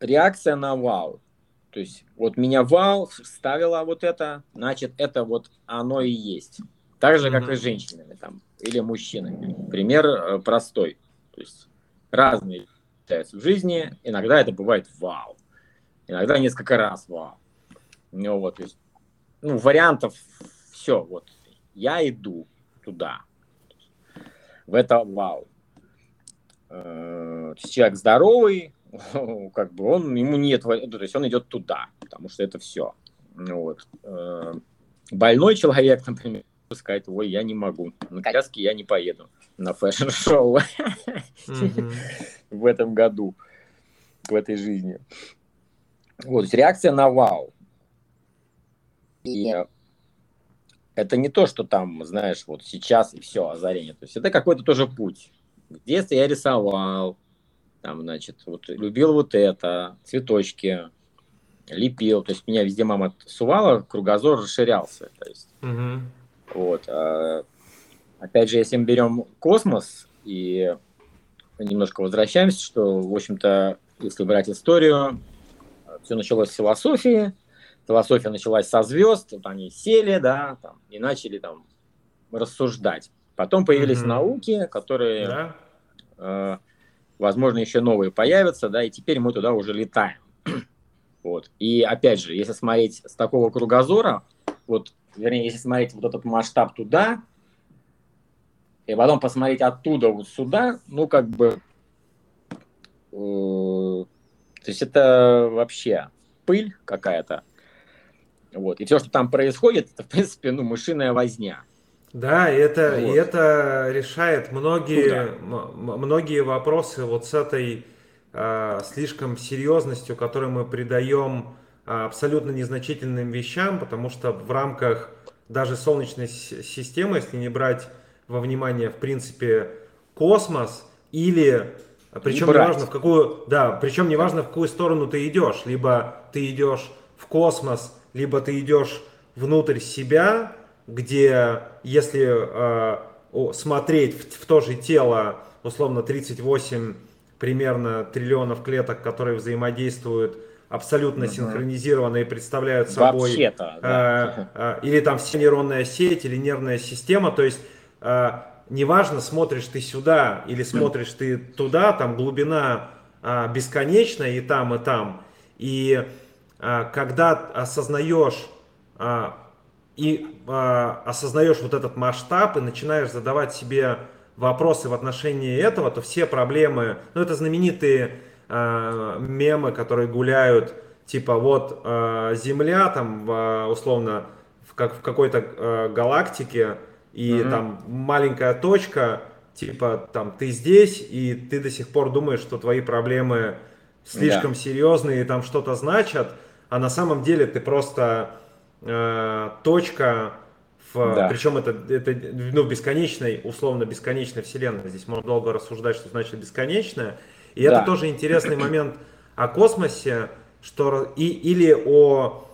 реакция на вау. То есть вот меня вау вставило вот это, значит, это вот оно и есть. Так же, как и с женщинами там, или мужчинами. Пример простой. То есть разные встречаются в жизни. Иногда это бывает вау. Иногда несколько раз вау. Ну, вот, то есть, ну, вариантов все. Вот. Я иду туда. В это вау. То есть человек здоровый, как бы он, ему нет... То есть он идет туда, потому что это все. Ну, вот. Больной человек, например, сказать, ой, я не могу, на коляске я не поеду на фэшн-шоу mm-hmm. в этом году, в этой жизни. Вот, то есть реакция на вау. И это не то, что там, знаешь, вот сейчас и все, озарение. То есть это какой-то тоже путь. В детстве я рисовал, там, значит, вот любил вот это, цветочки, лепил. То есть меня везде мама сувала, кругозор расширялся. То есть... Mm-hmm. Вот. Опять же, если мы берем космос и немножко возвращаемся, что, в общем-то, если брать историю, все началось с философии, философия началась со звезд, вот они сели, да, там, и начали там рассуждать. Потом появились mm-hmm. науки, которые, да. э, возможно, еще новые появятся, да, и теперь мы туда уже летаем. Вот. И опять же, если смотреть с такого кругозора, вот, вернее, если смотреть вот этот масштаб туда, и потом посмотреть оттуда вот сюда, ну, как бы... Э, то есть это вообще пыль какая-то. Вот. И все, что там происходит, это, в принципе, ну, мышиная возня. Да, и это, вот. и это решает многие, м- многие вопросы вот с этой э, слишком серьезностью, которую мы придаем... абсолютно незначительным вещам, потому что в рамках даже Солнечной системы, если не брать во внимание, в принципе, космос, или, причем неважно, в какую, да, причем неважно, в какую сторону ты идешь, либо ты идешь в космос, либо ты идешь внутрь себя, где, если э, смотреть в, в то же тело, условно, тридцать восемь примерно триллионов клеток, которые взаимодействуют абсолютно mm-hmm. синхронизированные, представляют собой э, да. э, э, или там вся нейронная сеть, или нервная система, то есть э, неважно, смотришь ты сюда или смотришь mm-hmm. ты туда, там глубина э, бесконечная и там, и там. И когда осознаешь и осознаешь вот этот масштаб и начинаешь задавать себе вопросы в отношении этого, то все проблемы, ну это знаменитые мемы, которые гуляют, типа вот Земля там условно в, как, в какой-то галактике и mm-hmm. там маленькая точка, типа там ты здесь и ты до сих пор думаешь, что твои проблемы слишком yeah. серьезные и там что-то значат, а на самом деле ты просто э, точка, в, yeah. причем это, это ну, бесконечной, условно бесконечной вселенной, здесь можно долго рассуждать, что значит бесконечная, и yeah. это тоже интересный момент о космосе, что, и, или о,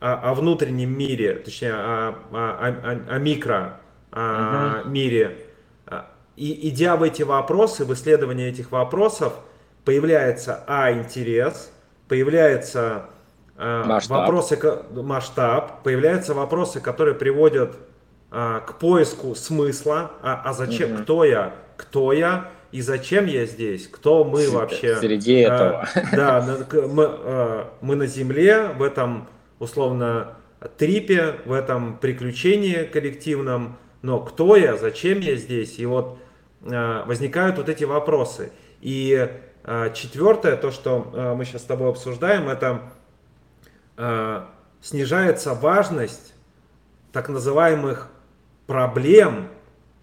о, о внутреннем мире, точнее о, о, о, о микро о, uh-huh. мире. И идя в эти вопросы, в исследование этих вопросов, появляется а, интерес, появляется э, масштаб. Вопросы, масштаб, появляются вопросы, которые приводят э, к поиску смысла, а, а зачем, угу. кто я, кто я и зачем я здесь, кто мы вообще. Среди э, этого. Да, мы, э, мы на Земле, в этом условно трипе, в этом приключении коллективном, но кто я, зачем я здесь, и вот э, возникают вот эти вопросы. И э, четвертое, то, что э, мы сейчас с тобой обсуждаем, это э, снижается важность так называемых проблем,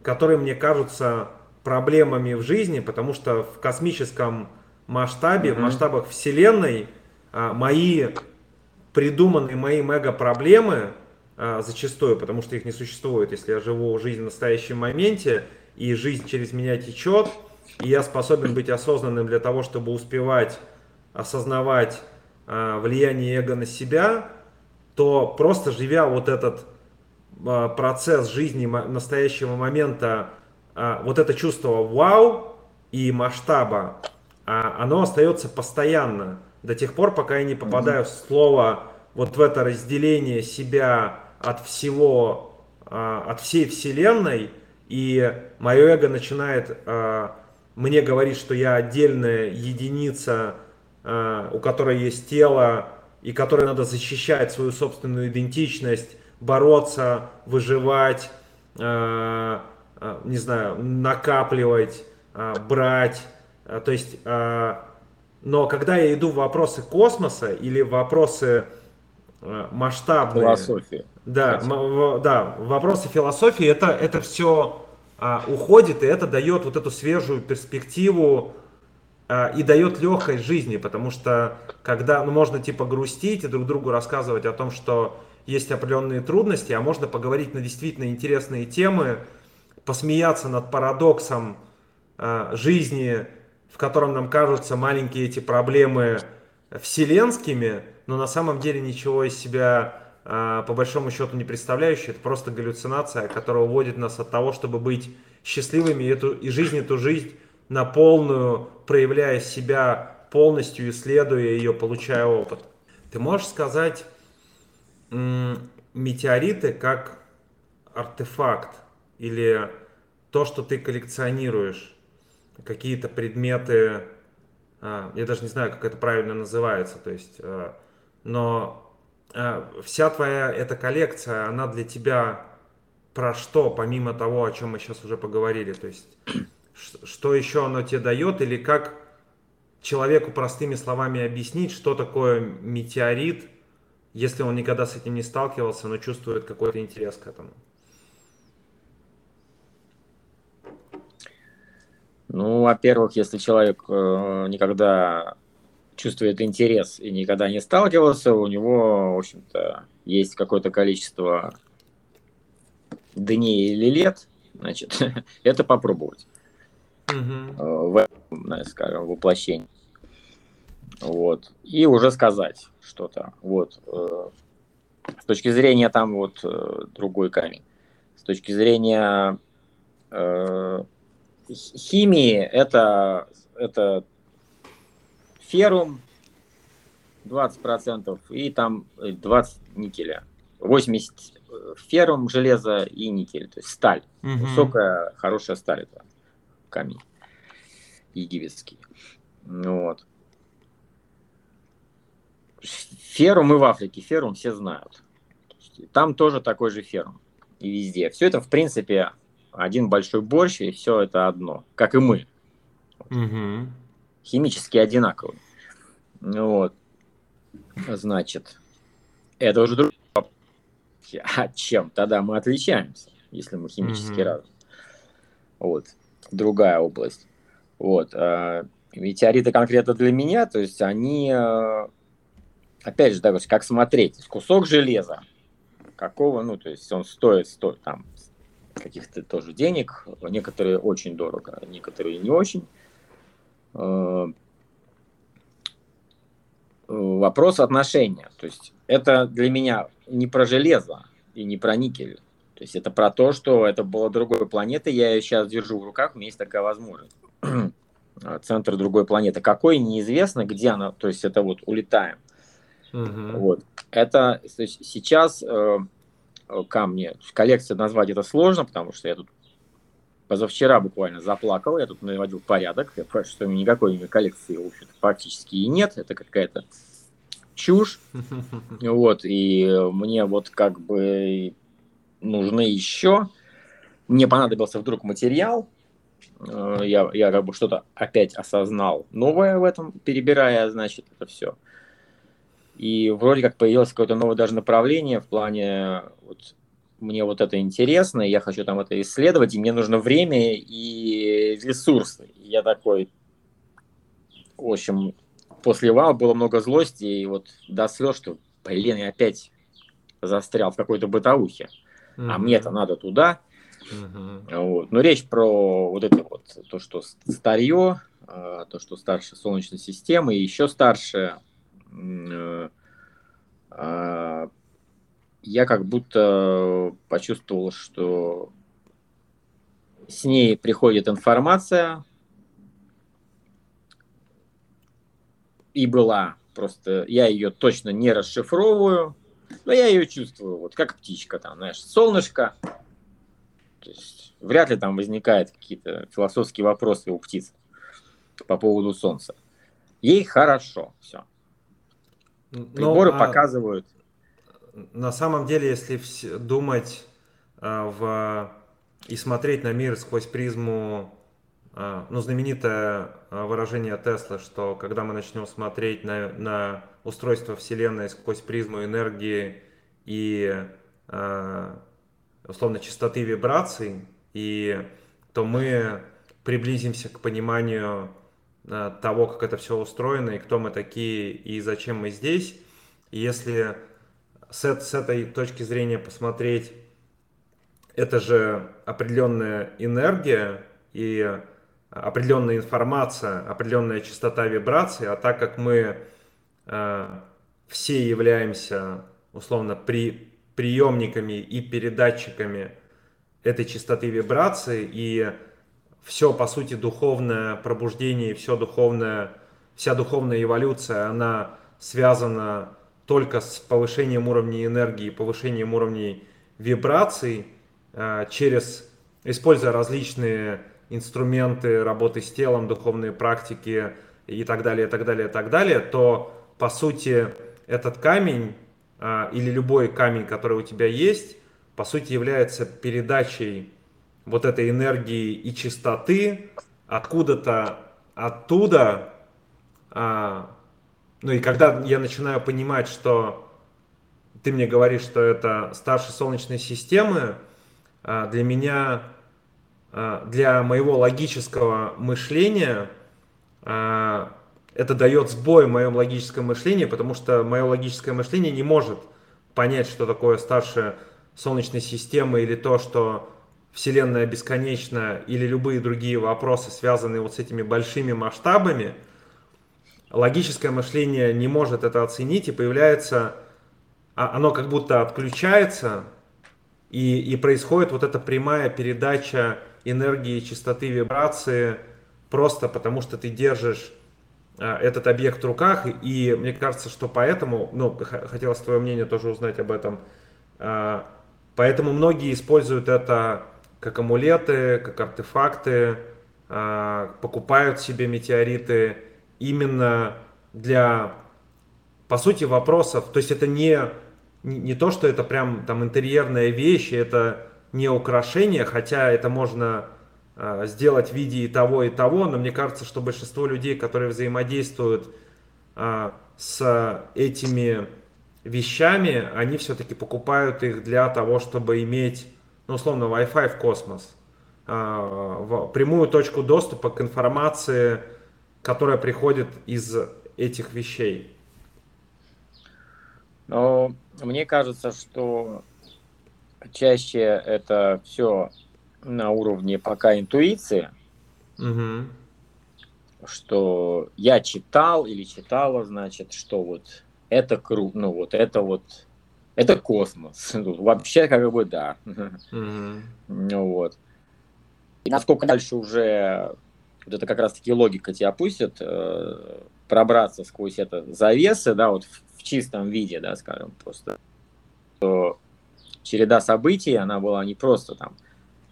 которые мне кажутся проблемами в жизни, потому что в космическом масштабе, mm-hmm. в масштабах Вселенной э, мои придуманные, мои мега-проблемы э, зачастую, потому что их не существует, если я живу жизнь в настоящем моменте, и жизнь через меня течет, и я способен быть осознанным для того, чтобы успевать осознавать э, влияние эго на себя, то просто живя вот этот э, процесс жизни м- настоящего момента, э, вот это чувство вау и масштаба, э, оно остается постоянно до тех пор, пока я не попадаю mm-hmm. в слово, вот в это разделение себя от всего, э, от всей вселенной, и мое эго начинает... Э, мне говорит, что я отдельная единица, у которой есть тело, и которой надо защищать свою собственную идентичность, бороться, выживать, не знаю, накапливать, брать. То есть, но когда я иду в вопросы космоса или в вопросы масштабные... Философии. Да, в, да, вопросы философии, это, это все... уходит, и это дает вот эту свежую перспективу и дает легкость жизни, потому что когда ну, можно типа грустить и друг другу рассказывать о том, что есть определенные трудности, а можно поговорить на действительно интересные темы, посмеяться над парадоксом жизни, в котором нам кажутся маленькие эти проблемы вселенскими, но на самом деле ничего из себя по большому счету не представляющий, это просто галлюцинация, которая уводит нас от того, чтобы быть счастливыми и, эту, и жизнь эту жизнь на полную, проявляя себя полностью, исследуя ее, получая опыт. Ты можешь сказать м- метеориты как артефакт или то, что ты коллекционируешь, какие-то предметы, а, я даже не знаю, как это правильно называется, то есть, а, но... Вся твоя эта коллекция, она для тебя про что, помимо того, о чем мы сейчас уже поговорили? То есть, что еще оно тебе дает? Или как человеку простыми словами объяснить, что такое метеорит, если он никогда с этим не сталкивался, но чувствует какой-то интерес к этому? Ну, во-первых, если человек э, никогда... чувствует интерес и никогда не сталкивался, у него, в общем-то, есть какое-то количество дней или лет, значит, это попробовать угу. в этом, скажем, воплощении. Вот. И уже сказать что-то. Вот. С точки зрения, там вот другой камень, с точки зрения э, химии, это... это феррум двадцать процентов и там двадцать никеля. восемьдесят феррум, железо и никель. То есть сталь. Угу. Высокая, хорошая сталь. Это камень египетский. Вот. фермы в Африке, фермы все знают. Там тоже такой же ферм. И везде. Все это, в принципе, один большой борщ, и все это одно. Как и мы. Угу. Химически одинаковые. Вот. Значит, это уже другой вопрос. А чем? Тогда мы отличаемся, если мы химически угу. разные. Вот. Другая область. Вот. Метеориты конкретно для меня, то есть они... Опять же, да, как смотреть? Кусок железа. Какого, ну, то есть он стоит, стоит там каких-то тоже денег. Некоторые очень дорого, некоторые не очень. Вопрос отношения. То есть это для меня не про железо и не про никель. То есть это про то, что это была другой планета, я ее сейчас держу в руках, у меня есть такая возможность. Центр другой планеты. Какой, неизвестно, где она, то есть это вот улетаем. Угу. Вот. Это сейчас э, камни. Коллекцию назвать это сложно, потому что я тут позавчера буквально заплакал, я тут наводил порядок. Я понимаю, что никакой коллекции, в общем-то, практически и нет. Это какая-то чушь. Вот. И мне вот как бы нужны еще. Мне понадобился вдруг материал. Я, я как бы что-то опять осознал новое в этом, перебирая, значит, это все. И вроде как появилось какое-то новое даже направление в плане, вот, мне вот это интересно, я хочу там это исследовать, и мне нужно время и ресурсы. И я такой, в общем, после вау было много злости, и вот до слез, что, блин, я опять застрял в какой-то бытовухе, mm-hmm. а мне-то надо туда. Mm-hmm. Вот. Но речь про вот это вот, то, что старье, то, что старше Солнечной системы, и еще старше... я как будто почувствовал, что с ней приходит информация, и была просто, я ее точно не расшифровываю, но я ее чувствую, вот как птичка там, знаешь, солнышко, то есть вряд ли там возникают какие-то философские вопросы у птиц по поводу солнца. Ей хорошо, все. Приборы ну, а показывают. На самом деле, если думать а, в, и смотреть на мир сквозь призму, а, ну, знаменитое выражение Теслы, что когда мы начнем смотреть на, на устройство Вселенной сквозь призму энергии и а, условно частоты вибраций, и, то мы приблизимся к пониманию того, как это все устроено, и кто мы такие, и зачем мы здесь. И если с, с этой точки зрения посмотреть, это же определенная энергия и определенная информация, определенная частота вибраций, а так как мы э, все являемся, условно, при, приемниками и передатчиками этой частоты вибраций, и все, по сути, духовное пробуждение, все духовное, вся духовная эволюция, она связана только с повышением уровней энергии, повышением уровней вибраций, через, используя различные инструменты работы с телом, духовные практики и так далее, и так далее, и так далее, то, по сути, этот камень или любой камень, который у тебя есть, по сути, является передачей вот этой энергии и чистоты откуда-то оттуда. А, ну и когда я начинаю понимать, что ты мне говоришь, что это старше Солнечной системы, а, для меня, а, для моего логического мышления, а, это дает сбой в моем логическом мышлении, потому что мое логическое мышление не может понять, что такое старше Солнечной системы, или то, что Вселенная бесконечна, или любые другие вопросы, связанные вот с этими большими масштабами, логическое мышление не может это оценить, и появляется, оно как будто отключается, и, и происходит вот эта прямая передача энергии, частоты, вибрации, просто потому что ты держишь этот объект в руках, и мне кажется, что поэтому, ну, хотелось твое мнение тоже узнать об этом, поэтому многие используют это как амулеты, как артефакты, покупают себе метеориты именно для по сути, вопросов, то есть это не, не то, что это прям там интерьерная вещь, это не украшение, хотя это можно э, сделать в виде и того, и того, но мне кажется, что большинство людей, которые взаимодействуют э, с этими вещами, они все-таки покупают их для того, чтобы иметь, ну, условно, Wi-Fi в космос, э, в прямую точку доступа к информации, которая приходит из этих вещей. Но мне кажется, что чаще это все на уровне пока интуиции, угу. Что я читал или читала, значит, что вот это круто, ну вот это вот, это космос, вообще как бы да. Угу. Ну, вот. И насколько дальше уже, вот это как раз-таки логика тебя пустит, пробраться сквозь это завесы, да, вот в чистом виде, да, скажем, просто, что череда событий, она была не просто там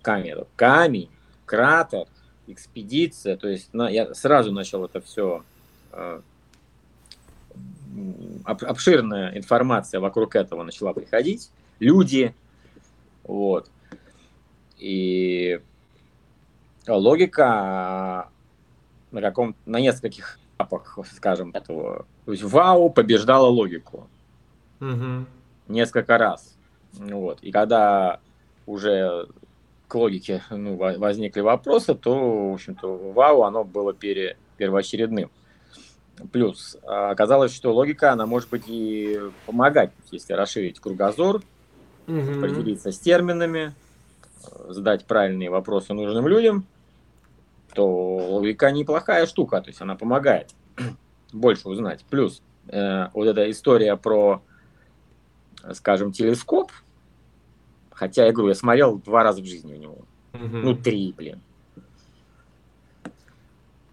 камера, камень, кратер, экспедиция, то есть на, я сразу начал это все, э, об, обширная информация вокруг этого начала приходить, люди, вот, и логика на каком, на нескольких этапах, скажем, этого, то есть вау побеждала логику угу. несколько раз. Вот. И когда уже к логике, ну, возникли вопросы, то, в общем-то, вау, оно было пере, первоочередным. Плюс оказалось, что логика, она может быть и помогать, если расширить кругозор, угу. поделиться с терминами, задать правильные вопросы нужным людям, то логика неплохая штука, то есть она помогает больше узнать. Плюс э, вот эта история про, скажем, телескоп, хотя я говорю, я смотрел два раза в жизни у него, mm-hmm. ну три, блин.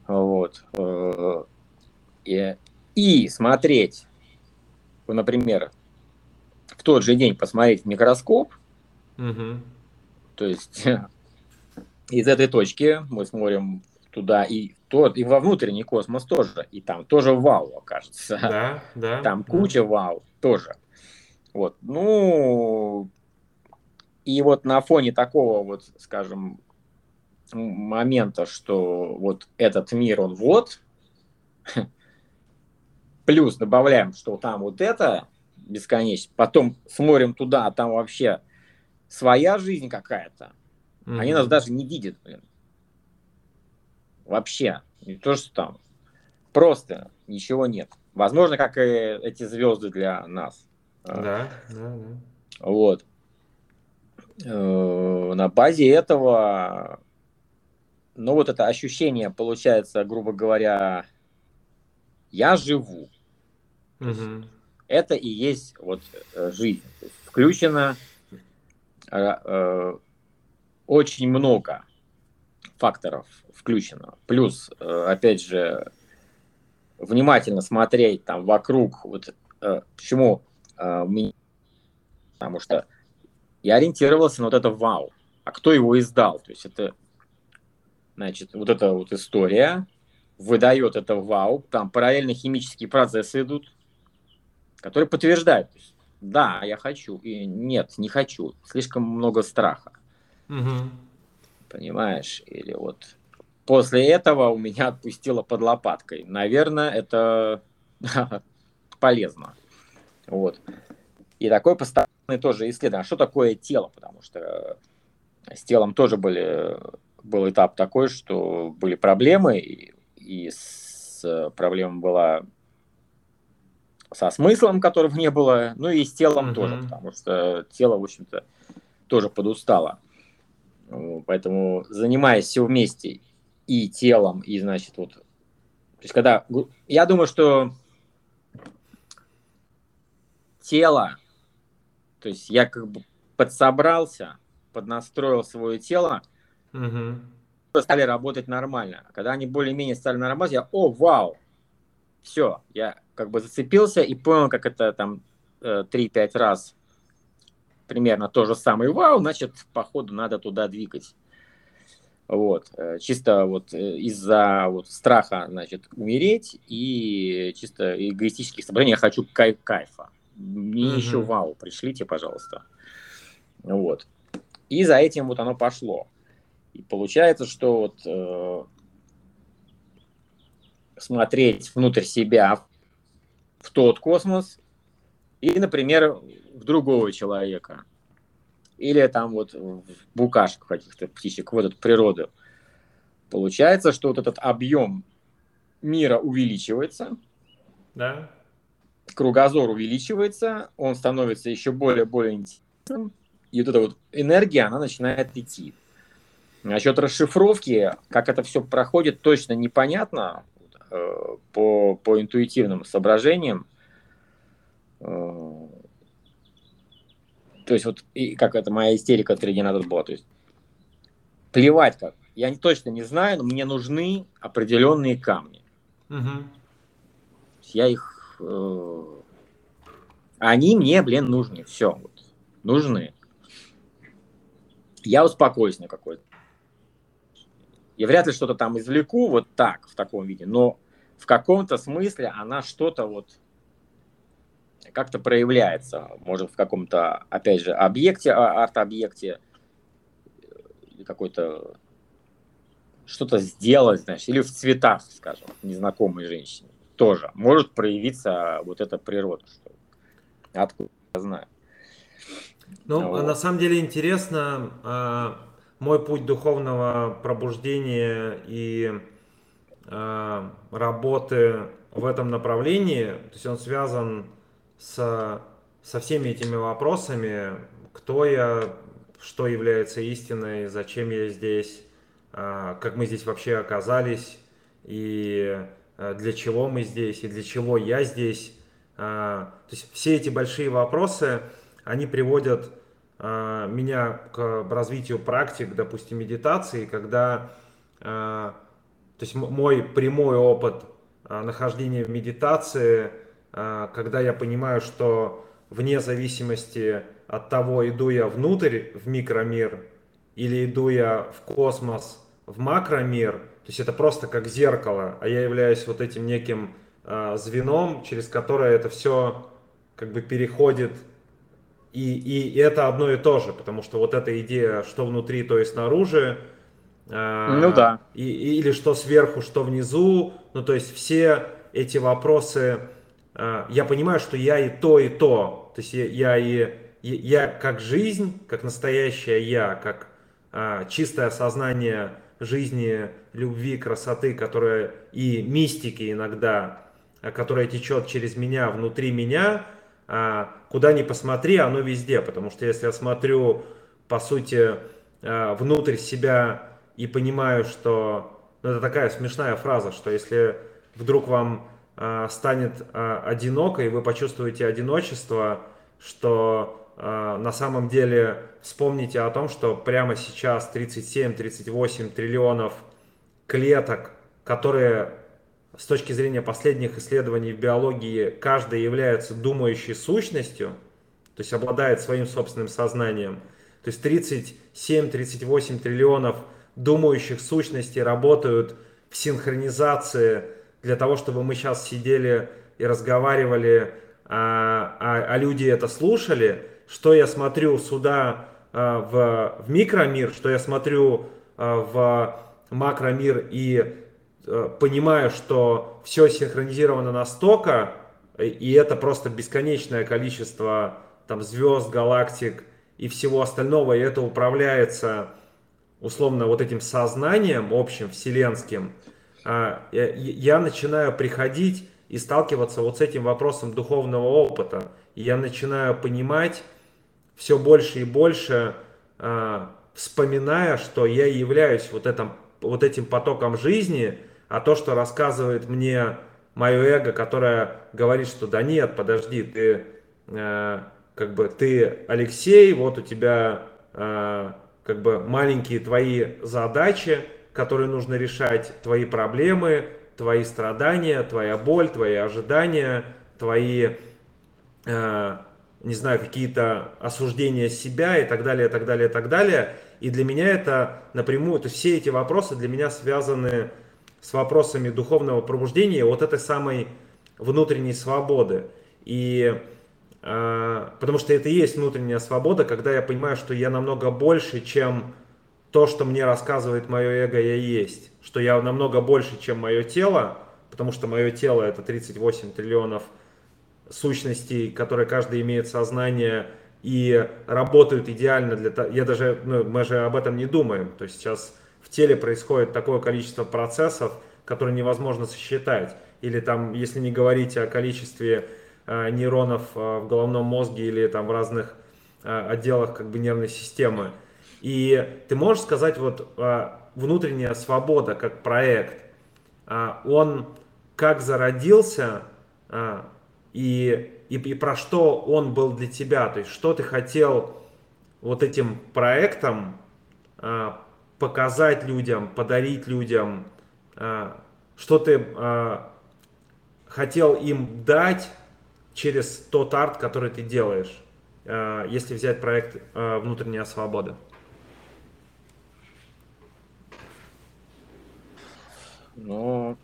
Вот. И, и смотреть, например, в тот же день посмотреть в микроскоп, mm-hmm. то есть из этой точки мы смотрим туда и тот, и во внутренний космос тоже, и там тоже вау окажется. Да, да. Там куча вау тоже. Вот, ну, и вот на фоне такого вот, скажем, момента, что вот этот мир, он вот, плюс добавляем, что там вот это бесконечно, потом смотрим туда, а там вообще своя жизнь какая-то, mm-hmm. они нас даже не видят, блин, вообще, не то, что там, просто ничего нет. Возможно, как и эти звезды для нас. Да, да, да. Вот. На базе этого, ну вот это ощущение получается, грубо говоря, я живу. Угу. Это и есть вот жизнь. Включено э, очень много факторов включено. Плюс, опять же, внимательно смотреть там вокруг, вот э, почему... Потому что я ориентировался на вот это вау. А кто его издал? То есть это, значит, вот эта вот история выдает это вау. Там параллельно химические процессы идут, которые подтверждают. То есть, да, я хочу. И нет, не хочу. Слишком много страха. Угу. Понимаешь? Или вот после этого у меня отпустило под лопаткой. Наверное, это полезно. Вот. И такое постоянное тоже исследование. Что такое тело? Потому что с телом тоже были, был этап такой, что были проблемы, и, и с проблемой была со смыслом, которого не было, ну и с телом mm-hmm. тоже, потому что тело, в общем-то, тоже подустало. Поэтому, занимаясь все вместе и телом, и, значит, вот... То есть, когда... Я думаю, что... тело, то есть я как бы подсобрался, поднастроил свое тело, угу. стали работать нормально. Когда они более-менее стали работать, я, о, вау, все, я как бы зацепился и понял, как это там три-пять раз примерно то же самое, вау, значит, походу надо туда двигать. Вот. Чисто вот из-за вот страха, значит, умереть, и чисто эгоистических соображений я хочу кайф кайфа. Мне mm-hmm. еще вау, пришлите, пожалуйста. Вот. И за этим вот оно пошло. И получается, что вот э, смотреть внутрь себя в тот космос и, например, в другого человека. Или там вот в букашек каких-то птичек, в эту природу. Получается, что вот этот объем мира увеличивается. Да. Кругозор увеличивается, он становится еще более-более интересным. И вот эта вот энергия, она начинает идти. Насчет расшифровки, как это все проходит, точно непонятно э, по, по интуитивным соображениям. Э, то есть вот, и как это моя истерика три дня назад была, то есть плевать как. Я не, точно не знаю, но мне нужны определенные камни. Угу. Я их... Э, они мне, блин, нужны. Все. Вот, нужны. Я успокоюсь на какой-то. Я вряд ли что-то там извлеку вот так, в таком виде, но в каком-то смысле она что-то вот как-то проявляется. Может, в каком-то, опять же, объекте, арт-объекте, какой-то что-то сделать, значит, или в цветах, скажем, незнакомой женщине. Тоже может проявиться вот эта природа. Что... Откуда я знаю. Ну, вот. На самом деле интересно... Мой путь духовного пробуждения и э, работы в этом направлении, то есть он связан с, со всеми этими вопросами, кто я, что является истиной, зачем я здесь, э, как мы здесь вообще оказались, и э, для чего мы здесь, и для чего я здесь. Э, то есть все эти большие вопросы, они приводят... меня к развитию практик, допустим, медитации, когда, то есть мой прямой опыт нахождения в медитации, когда я понимаю, что вне зависимости от того, иду я внутрь, в микромир, или иду я в космос, в макромир, то есть это просто как зеркало, а я являюсь вот этим неким звеном, через которое это все как бы переходит. И, и это одно и то же, потому что вот эта идея, что внутри, то и снаружи, ну, э, да. и, или что сверху, что внизу, ну то есть все эти вопросы, э, я понимаю, что я и то, и то, то есть я, я и я как жизнь, как настоящая я, как э, чистое сознание жизни, любви, красоты, которая и мистики иногда, которая течет через меня, внутри меня, куда ни посмотри, оно везде, потому что если я смотрю, по сути, внутрь себя и понимаю, что... Ну, это такая смешная фраза, что если вдруг вам станет одиноко, и вы почувствуете одиночество, что на самом деле вспомните о том, что прямо сейчас тридцать семь тридцать восемь триллионов клеток, которые... С точки зрения последних исследований в биологии, каждая является думающей сущностью, то есть обладает своим собственным сознанием. То есть тридцать семь тридцать восемь триллионов думающих сущностей работают в синхронизации для того, чтобы мы сейчас сидели и разговаривали, а, а, а люди это слушали. Что я смотрю сюда а, в, в микромир, что я смотрю а, в макромир и... понимаю, что все синхронизировано настолько, и это просто бесконечное количество там, звезд, галактик и всего остального, и это управляется условно вот этим сознанием общим, вселенским, я начинаю приходить и сталкиваться вот с этим вопросом духовного опыта. И я начинаю понимать все больше и больше, вспоминая, что я являюсь вот этим, вот этим потоком жизни, а то, что рассказывает мне мое эго, которое говорит, что да нет, подожди, ты э, как бы ты Алексей, вот у тебя э, как бы маленькие твои задачи, которые нужно решать, твои проблемы, твои страдания, твоя боль, твои ожидания, твои э, не знаю, какие-то осуждения себя и так далее, и так далее, и так далее. И для меня это напрямую, то есть все эти вопросы для меня связаны с вопросами духовного пробуждения, вот этой самой внутренней свободы. И, э, потому что это и есть внутренняя свобода, когда я понимаю, что я намного больше, чем то, что мне рассказывает мое эго, я есть. Что я намного больше, чем мое тело, потому что мое тело — это тридцать восемь триллионов сущностей, которые каждый имеет сознание и работают идеально для того. Я даже, ну, мы же об этом не думаем. То есть сейчас в теле происходит такое количество процессов, которые невозможно сосчитать. Или там, если не говорить о количестве э, нейронов э, в головном мозге или там в разных э, отделах как бы нервной системы. И ты можешь сказать, вот э, внутренняя свобода как проект, э, он как зародился э, и, и, и про что он был для тебя, то есть что ты хотел вот этим проектом э, показать людям, подарить людям, э, что ты... Э, хотел им дать через тот арт, который ты делаешь, если взять проект «Внутренняя свобода». Ну,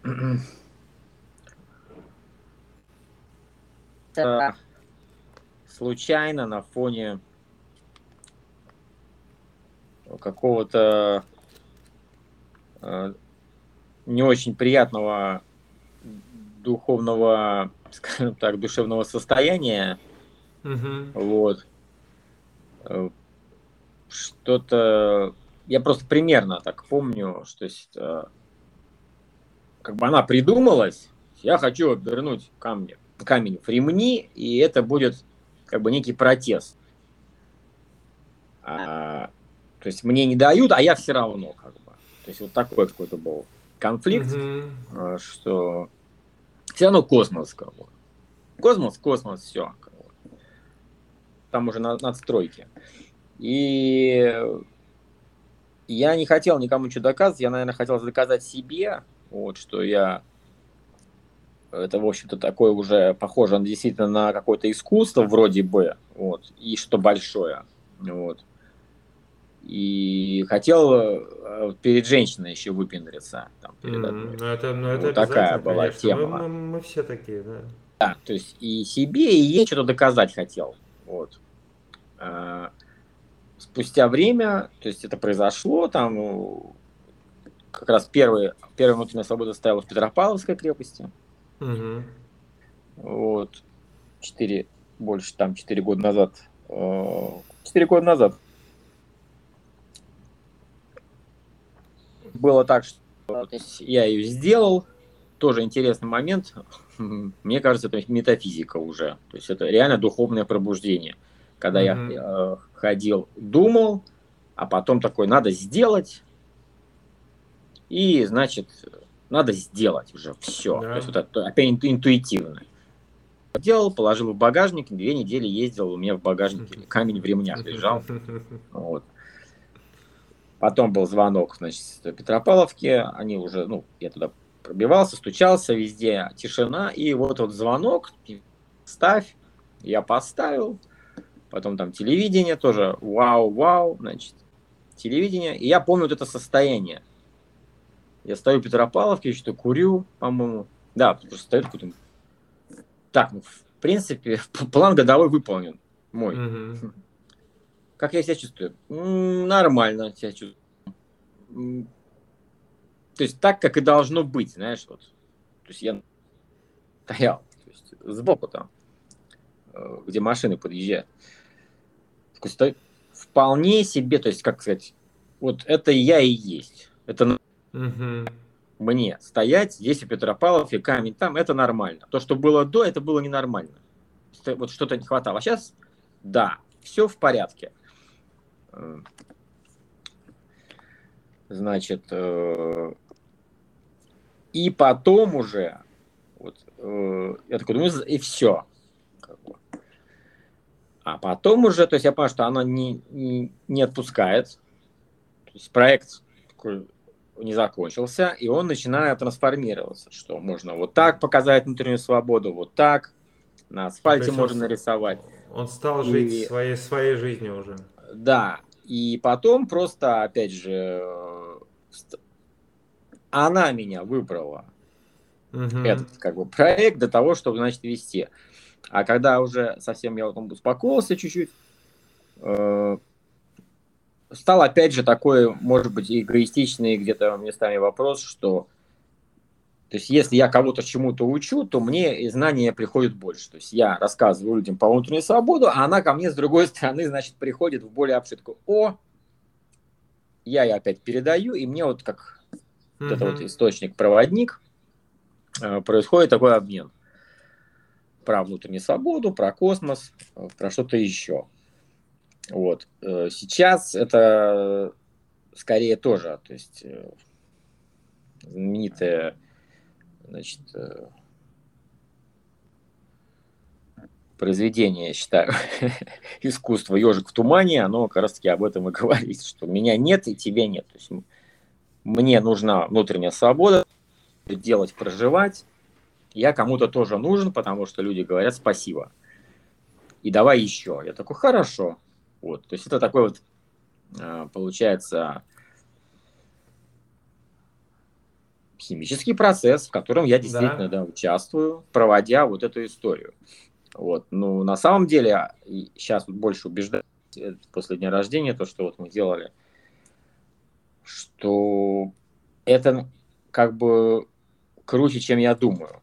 это случайно на фоне какого-то не очень приятного духовного, скажем так, душевного состояния, uh-huh. вот, что-то, я просто примерно так помню, что есть, как бы она придумалась, я хочу обернуть камень, камень в ремни, и это будет как бы некий протест. А, то есть мне не дают, а я все равно, как бы. То есть вот такой какой-то был конфликт, uh-huh. что... Все равно космос, как бы. Космос, космос, все. Как бы. Там уже надстройки. И я не хотел никому ничего доказывать. Я, наверное, хотел доказать себе, вот, что я... Это, в общем-то, такое уже похоже действительно на какое-то искусство вроде бы. Вот, и что большое. Вот. И хотел перед женщиной еще выпендриться. Там, перед mm-hmm. ну, это, ну, это вот такая была, конечно, тема. Мы, мы, мы все такие, да. Да, то есть и себе, и ей что-то доказать хотел. Вот. А, спустя время, то есть это произошло, там как раз первая внутренняя свобода стояла в Петропавловской крепости. Mm-hmm. Вот. Четыре, больше там четыре года назад. Четыре года назад. Было так, что я ее сделал. Тоже интересный момент. Мне кажется, это метафизика уже. То есть это реально духовное пробуждение. Когда mm-hmm. я э, ходил, думал, а потом такой, надо сделать. И, значит, надо сделать уже все. Yeah. То есть вот это опять интуитивно. Делал, положил в багажник, две недели ездил, у меня в багажнике камень в ремнях лежал. Вот. Потом был звонок, значит, в Петропавловке, они уже, ну, я туда пробивался, стучался везде, тишина, и вот вот звонок, ставь, я поставил, потом там телевидение тоже, вау, вау, значит, телевидение, и я помню вот это состояние. Я стою в Петропавловке, что-то курю, по-моему, да, просто стою какой-то, так, ну, в принципе, план годовой выполнен, мой. Mm-hmm. Как я себя чувствую? Нормально себя чувствую. То есть так, как и должно быть, знаешь, вот. То есть я стоял, то есть сбоку там, где машины подъезжают. Вполне себе, то есть, как сказать, вот это я и есть. Это угу. мне стоять здесь у Петропавловки, камень там, это нормально. То, что было до, это было ненормально. Вот что-то не хватало. А сейчас, да, все в порядке. Значит, э, и потом уже, вот, э, я такой думаю, и все. А потом уже, то есть я понял, что она не, не, не отпускает, то есть проект не закончился, и он начинает трансформироваться, что можно вот так показать внутреннюю свободу, вот так, на асфальте можно нарисовать. Он стал жить и... своей, своей жизнью уже. Да, И потом просто, опять же, она меня выбрала, uh-huh. этот как бы проект для того, чтобы, значит, вести. А когда уже совсем я вот успокоился чуть-чуть, э- стал опять же такой, может быть, эгоистичный где-то местами вопрос, что, то есть, если я кого-то чему-то учу, то мне знания приходят больше. То есть я рассказываю людям по внутренней свободу, а она ко мне с другой стороны, значит, приходит в более обшитку. О, я ее опять передаю, и мне вот как [S2] Mm-hmm. [S1] Вот этот вот источник-проводник происходит такой обмен. Про внутреннюю свободу, про космос, про что-то еще. Вот. Сейчас это скорее тоже, то есть знаменитая, значит, произведение, я считаю, искусство «Ежик в тумане», оно как раз-таки об этом и говорит, что меня нет и тебя нет. То есть мне нужна внутренняя свобода, делать, проживать. Я кому-то тоже нужен, потому что люди говорят «спасибо». И давай еще. Я такой «хорошо». Вот. То есть это такой вот, получается, химический процесс, в котором я действительно да. Да, участвую, проводя вот эту историю. Вот. Ну, на самом деле, сейчас вот больше убеждаюсь после дня рождения, то, что вот мы делали, что это как бы круче, чем я думаю.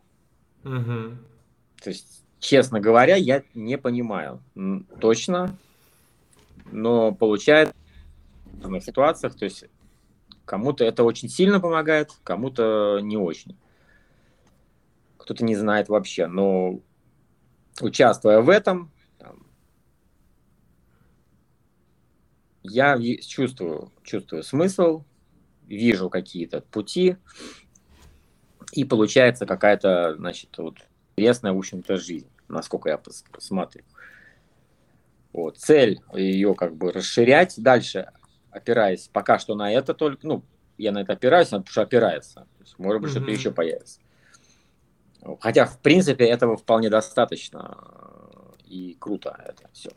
Угу. То есть, честно говоря, я не понимаю точно, но получается в разных ситуациях, то есть кому-то это очень сильно помогает, кому-то не очень. Кто-то не знает вообще, но участвуя в этом, там, я чувствую, чувствую смысл, вижу какие-то пути, и получается какая-то, значит, вот интересная, в общем-то, жизнь, насколько я посмотрю. Вот, цель ее как бы расширять дальше, опираясь пока что на это только, ну, я на это опираюсь, потому что опирается, то есть, может быть, mm-hmm. что-то еще появится. Хотя, в принципе, этого вполне достаточно и круто это все.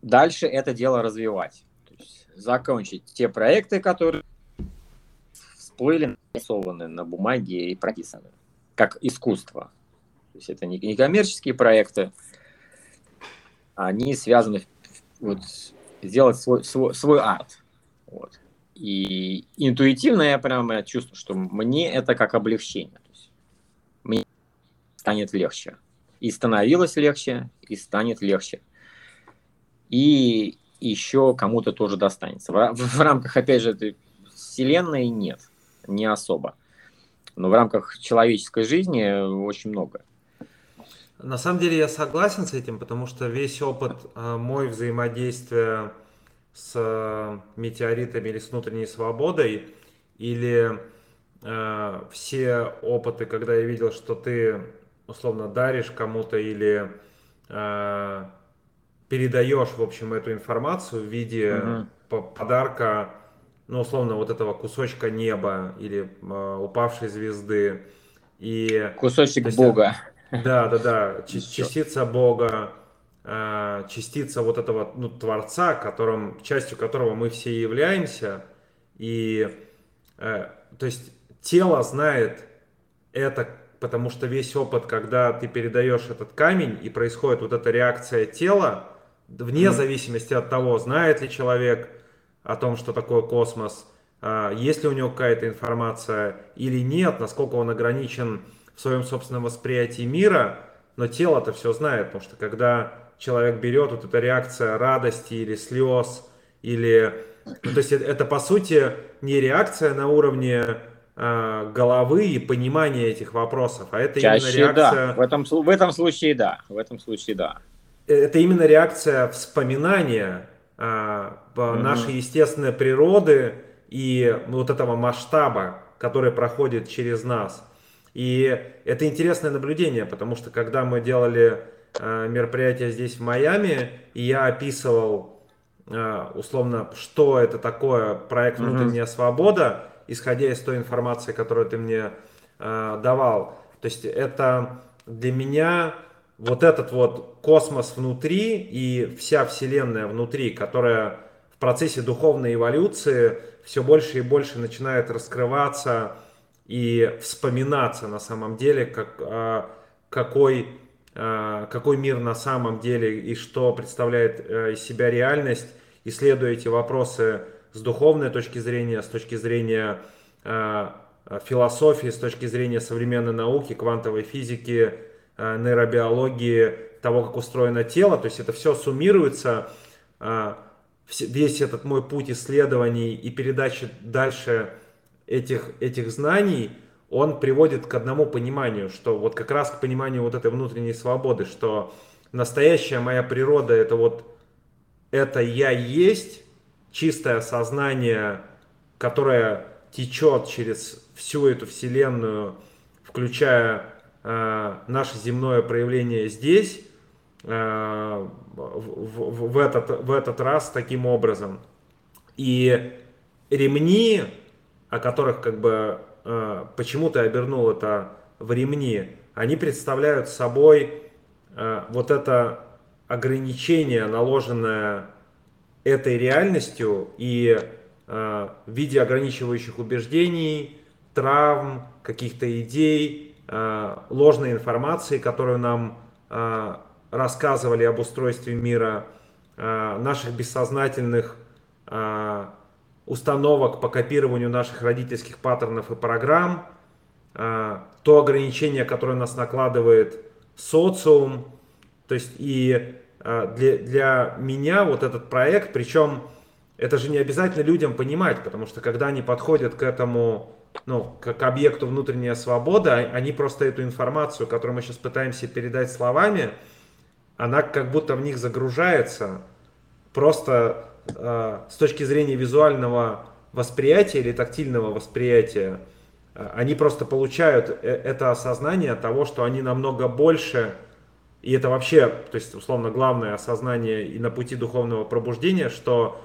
Дальше это дело развивать. То есть закончить те проекты, которые всплыли, нарисованы на бумаге и прописаны, как искусство. То есть это не коммерческие проекты, они связаны вот, сделать свой, свой, свой арт. Вот. И интуитивно я прямо чувствую, что мне это как облегчение. То есть мне станет легче. И становилось легче, и станет легче. И еще кому-то тоже достанется. В, в рамках, опять же, этой вселенной нет, не особо. Но в рамках человеческой жизни очень много. На самом деле я согласен с этим, потому что весь опыт э, мой взаимодействия с э, метеоритами или с внутренней свободой, или э, все опыты, когда я видел, что ты условно даришь кому-то или э, передаешь, в общем, эту информацию в виде угу. подарка, ну, условно, вот этого кусочка неба или э, упавшей звезды. И, кусочек есть, Бога. Да, да, да, частица Бога, частица вот этого, ну, Творца, которым, частью которого мы все являемся. И, э, то есть, тело знает это, потому что весь опыт, когда ты передаешь этот камень, и происходит вот эта реакция тела, вне зависимости от того, знает ли человек о том, что такое космос, э, есть ли у него какая-то информация или нет, насколько он ограничен в своем собственном восприятии мира, но тело-то все знает, потому что когда человек берет, вот эта реакция радости или слез, или... Ну, то есть это, это, по сути, не реакция на уровне э, головы и понимания этих вопросов, а это чаще именно реакция... Да. В этом, в этом случае да, в этом случае да. Это именно реакция вспоминания э, mm-hmm. нашей естественной природы и вот этого масштаба, который проходит через нас. И это интересное наблюдение, потому что когда мы делали э, мероприятие здесь в Майами, и я описывал э, условно, что это такое проект «Внутренняя свобода», исходя из той информации, которую ты мне э, давал. То есть это для меня вот этот вот космос внутри и вся Вселенная внутри, которая в процессе духовной эволюции все больше и больше начинает раскрываться и вспоминаться на самом деле, как, какой, какой мир на самом деле и что представляет из себя реальность, исследуя эти вопросы с духовной точки зрения, с точки зрения философии, с точки зрения современной науки, квантовой физики, нейробиологии, того, как устроено тело. То есть это все суммируется, весь этот мой путь исследований и передачи дальше этих, этих знаний, он приводит к одному пониманию, что вот как раз к пониманию вот этой внутренней свободы, что настоящая моя природа — это вот это я есть, чистое сознание, которое течет через всю эту вселенную, включая э, наше земное проявление здесь, э, в, в, в, этот, в этот раз таким образом. И ремни, о которых как бы э, почему-то я обернул это в ремни, они представляют собой э, вот это ограничение, наложенное этой реальностью и э, в виде ограничивающих убеждений, травм, каких-то идей, э, ложной информации, которую нам э, рассказывали об устройстве мира, э, наших бессознательных э, установок по копированию наших родительских паттернов и программ, э, то ограничение, которое нас накладывает социум. То есть и Для, для меня вот этот проект, причем это же не обязательно людям понимать, потому что когда они подходят к этому, ну, к, к объекту внутренняя свобода, они просто эту информацию, которую мы сейчас пытаемся передать словами, она как будто в них загружается просто э, с точки зрения визуального восприятия или тактильного восприятия. Э, они просто получают это осознание того, что они намного больше. И это вообще, то есть, условно, главное осознание и на пути духовного пробуждения, что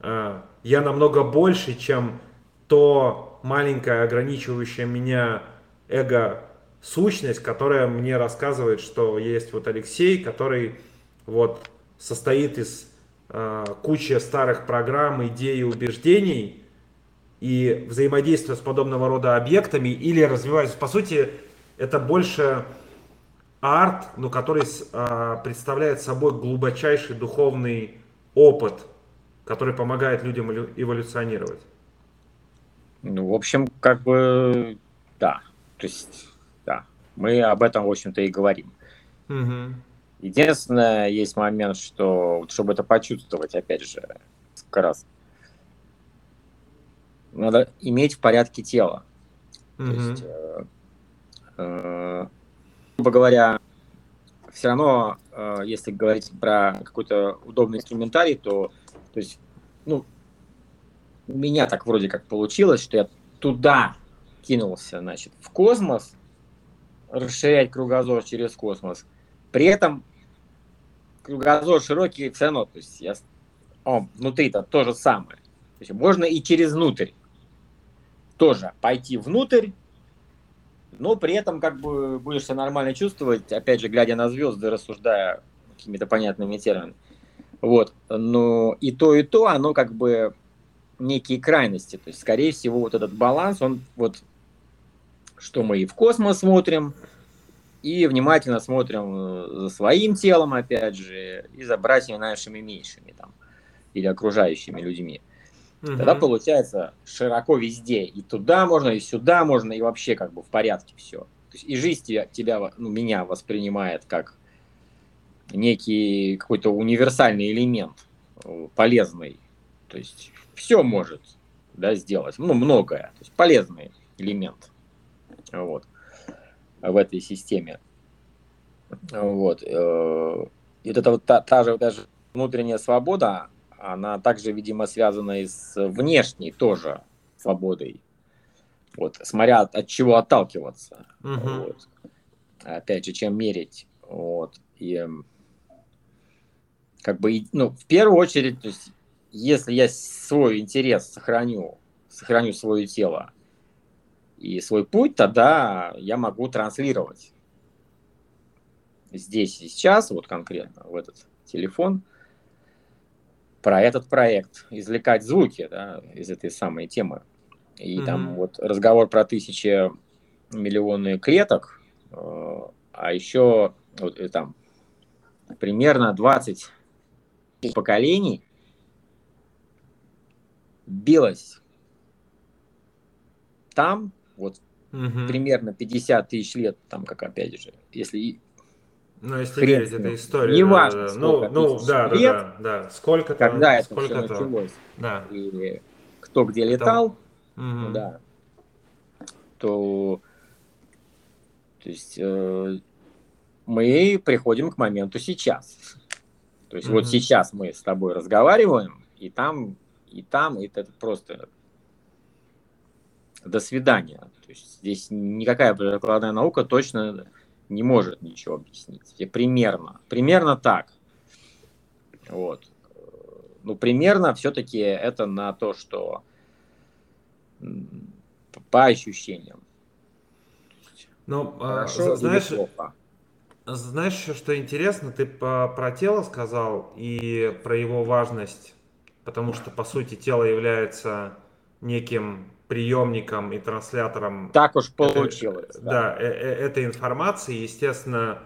э, я намного больше, чем то маленькое, ограничивающее меня эго-сущность, которая мне рассказывает, что есть вот Алексей, который вот состоит из э, кучи старых программ, идей и убеждений, и взаимодействуя с подобного рода объектами или развиваясь. По сути, это больше арт, но который а, представляет собой глубочайший духовный опыт, который помогает людям эволюционировать. Ну, в общем, как бы, да. То есть, да, мы об этом, в общем-то, и говорим. Угу. Единственное, есть момент, что, чтобы это почувствовать, опять же, как раз, надо иметь в порядке тело. Угу. То есть, э, э, грубо говоря, все равно, э, если говорить про какой-то удобный инструментарий, то, то есть, ну, у меня так вроде как получилось, что я туда кинулся, значит, в космос, расширять кругозор через космос. При этом кругозор широкий все равно, то есть я, он внутри-то то же самое. То есть можно и через внутрь тоже пойти внутрь. Но при этом как бы будешь себя нормально чувствовать, опять же, глядя на звезды, рассуждая какими-то понятными терминами. Вот. Но и то, и то, оно как бы некие крайности. То есть, скорее всего, вот этот баланс, он вот, что мы и в космос смотрим, и внимательно смотрим за своим телом, опять же, и за братьями нашими меньшими там, или окружающими людьми. Тогда угу. получается широко везде, и туда можно, и сюда можно, и вообще как бы в порядке все. То есть и жизнь тебя, тебя ну, меня воспринимает как некий какой-то универсальный элемент, полезный. То есть все может, да, сделать, ну многое, то есть полезный элемент вот, в этой системе. Вот. И вот эта вот та, та, же, та же внутренняя свобода, она также, видимо, связана и с внешней тоже свободой. Вот, смотря от, от чего отталкиваться. Угу. Вот. Опять же, чем мерить. Вот. И, как бы, ну, в первую очередь, то есть, если я свой интерес сохраню, сохраню свое тело и свой путь, тогда я могу транслировать здесь и сейчас, вот конкретно в этот телефон, про этот проект, извлекать звуки, да, из этой самой темы. И mm-hmm. там вот разговор про тысячи миллионные клеток, э, а еще вот, и там примерно двадцать поколений билось там, вот mm-hmm. примерно пятьдесят тысяч лет, там, как опять же, если... Ну, если хрен, верить этой истории. Не да, важно, да, сколько ну, тысяч да, лет, да, да, да. Сколько там, когда это сколько все там. Началось, да. И кто где летал, там... да, то, то есть э, мы приходим к моменту сейчас. То есть mm-hmm. вот сейчас мы с тобой разговариваем, и там, и там, и это просто до свидания. То есть здесь никакая прикладная наука точно... не может ничего объяснить. И примерно. Примерно так. Вот. Ну, примерно все-таки это на то, что по ощущениям. Ну, хорошо, знаешь, знаешь, что интересно? Ты про тело сказал и про его важность, потому что, по сути, тело является неким... приемником и транслятором. Так уж получилось. Это, да, да э- э- этой информации, естественно,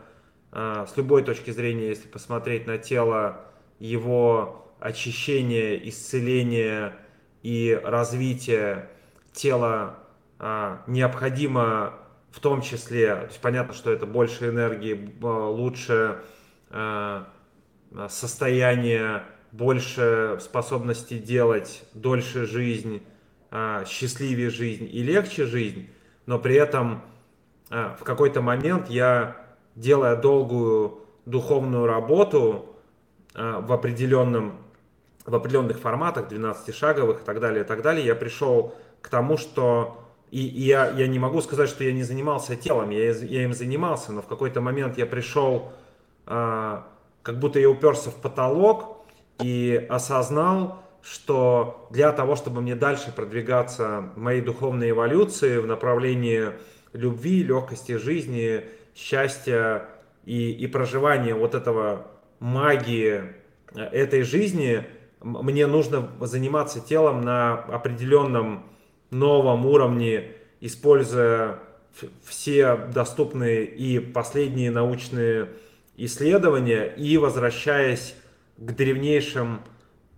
э- с любой точки зрения, если посмотреть на тело, его очищение, исцеление и развитие тела э- необходимо в том числе, то есть понятно, что это больше энергии, э- лучше э- состояние, больше способности делать, дольше жизнь, счастливее жизнь и легче жизнь, но при этом в какой-то момент я, делая долгую духовную работу в, определенном, в определенных форматах, двенадцатишаговых и так далее, и так далее, я пришел к тому, что... И, и я, я не могу сказать, что я не занимался телом, я, я им занимался, но в какой-то момент я пришел, как будто я уперся в потолок и осознал, что для того, чтобы мне дальше продвигаться в моей духовной эволюции в направлении любви, легкости жизни, счастья и, и проживания вот этого магии этой жизни, мне нужно заниматься телом на определенном новом уровне, используя все доступные и последние научные исследования и возвращаясь к древнейшим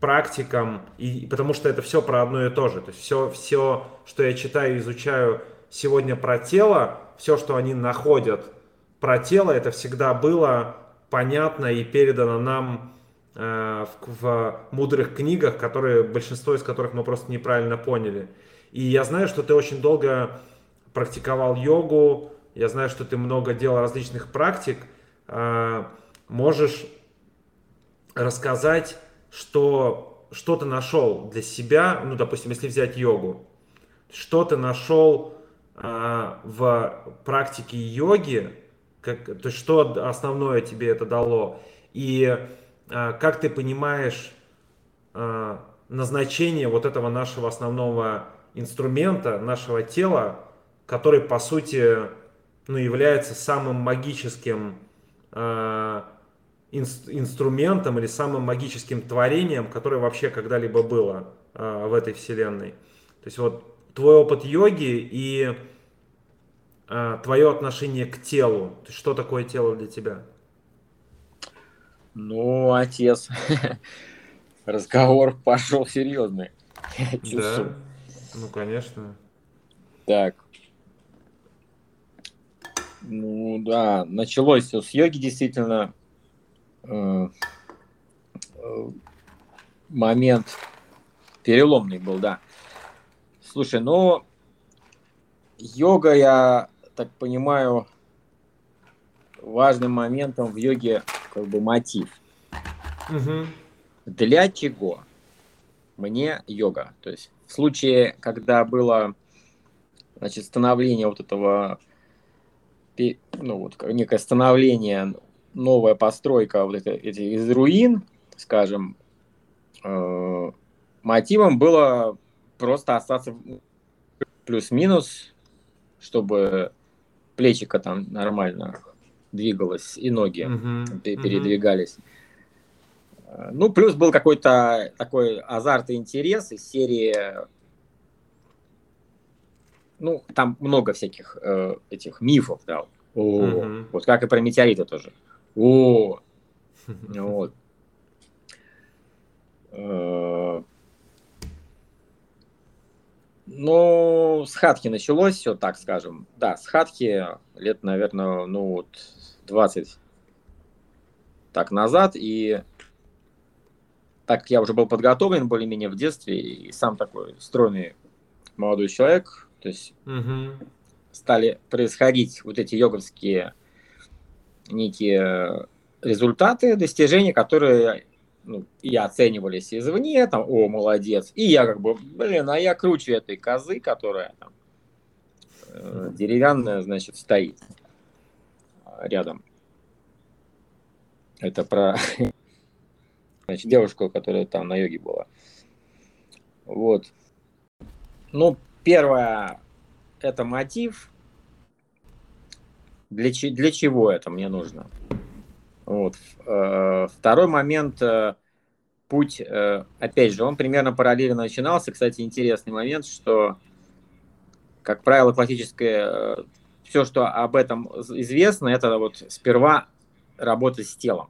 практикам, и, потому что это все про одно и то же. То есть все, все, что я читаю, изучаю сегодня про тело, все, что они находят про тело, это всегда было понятно и передано нам э, в, в мудрых книгах, которые, большинство из которых мы просто неправильно поняли. И я знаю, что ты очень долго практиковал йогу, я знаю, что ты много делал различных практик. Э, можешь рассказать, что, что ты нашел для себя, ну, допустим, если взять йогу, что ты нашел э, в практике йоги, как, то есть что основное тебе это дало, и э, как ты понимаешь э, назначение вот этого нашего основного инструмента, нашего тела, который, по сути, ну, является самым магическим э, инструментом или самым магическим творением, которое вообще когда-либо было э, в этой вселенной. То есть вот твой опыт йоги и э, твое отношение к телу. То есть, что такое тело для тебя? Ну, отец, разговор пошел серьезный. Да, ну, конечно. Так. Ну, да, началось все с йоги, действительно. Момент переломный был, да. Слушай, ну, йога, я так понимаю, важным моментом в йоге как бы мотив. Угу. Для чего мне йога? То есть в случае, когда было, значит, становление вот этого, ну, вот некое становление... новая постройка вот это, эти, из руин, скажем, э, мотивом было просто остаться плюс-минус, чтобы плечико там нормально двигалось, и ноги uh-huh. передвигались. Uh-huh. Ну, плюс был какой-то такой азарт и интерес из серии... Ну, там много всяких э, этих мифов, да. О, uh-huh. Вот как и про метеориты тоже. О, uh-huh. вот. Ну, с хатки началось все, так скажем. Да, с хатки лет, наверное, ну вот двадцать так назад. И так как я уже был подготовлен более-менее в детстве, и сам такой стройный молодой человек, то есть угу. стали происходить вот эти йоговские некие результаты, достижения, которые... Ну, и оценивались извне, там, о, молодец. И я как бы, блин, а я круче этой козы, которая там э, деревянная, значит, стоит рядом. Это про значит, девушку, которая там на йоге была. Вот. Ну, первое, это мотив. Для, для чего это мне нужно? Вот. Второй момент, путь, опять же, он примерно параллельно начинался. Кстати, интересный момент, что, как правило, классическое, все, что об этом известно, это вот сперва работа с телом.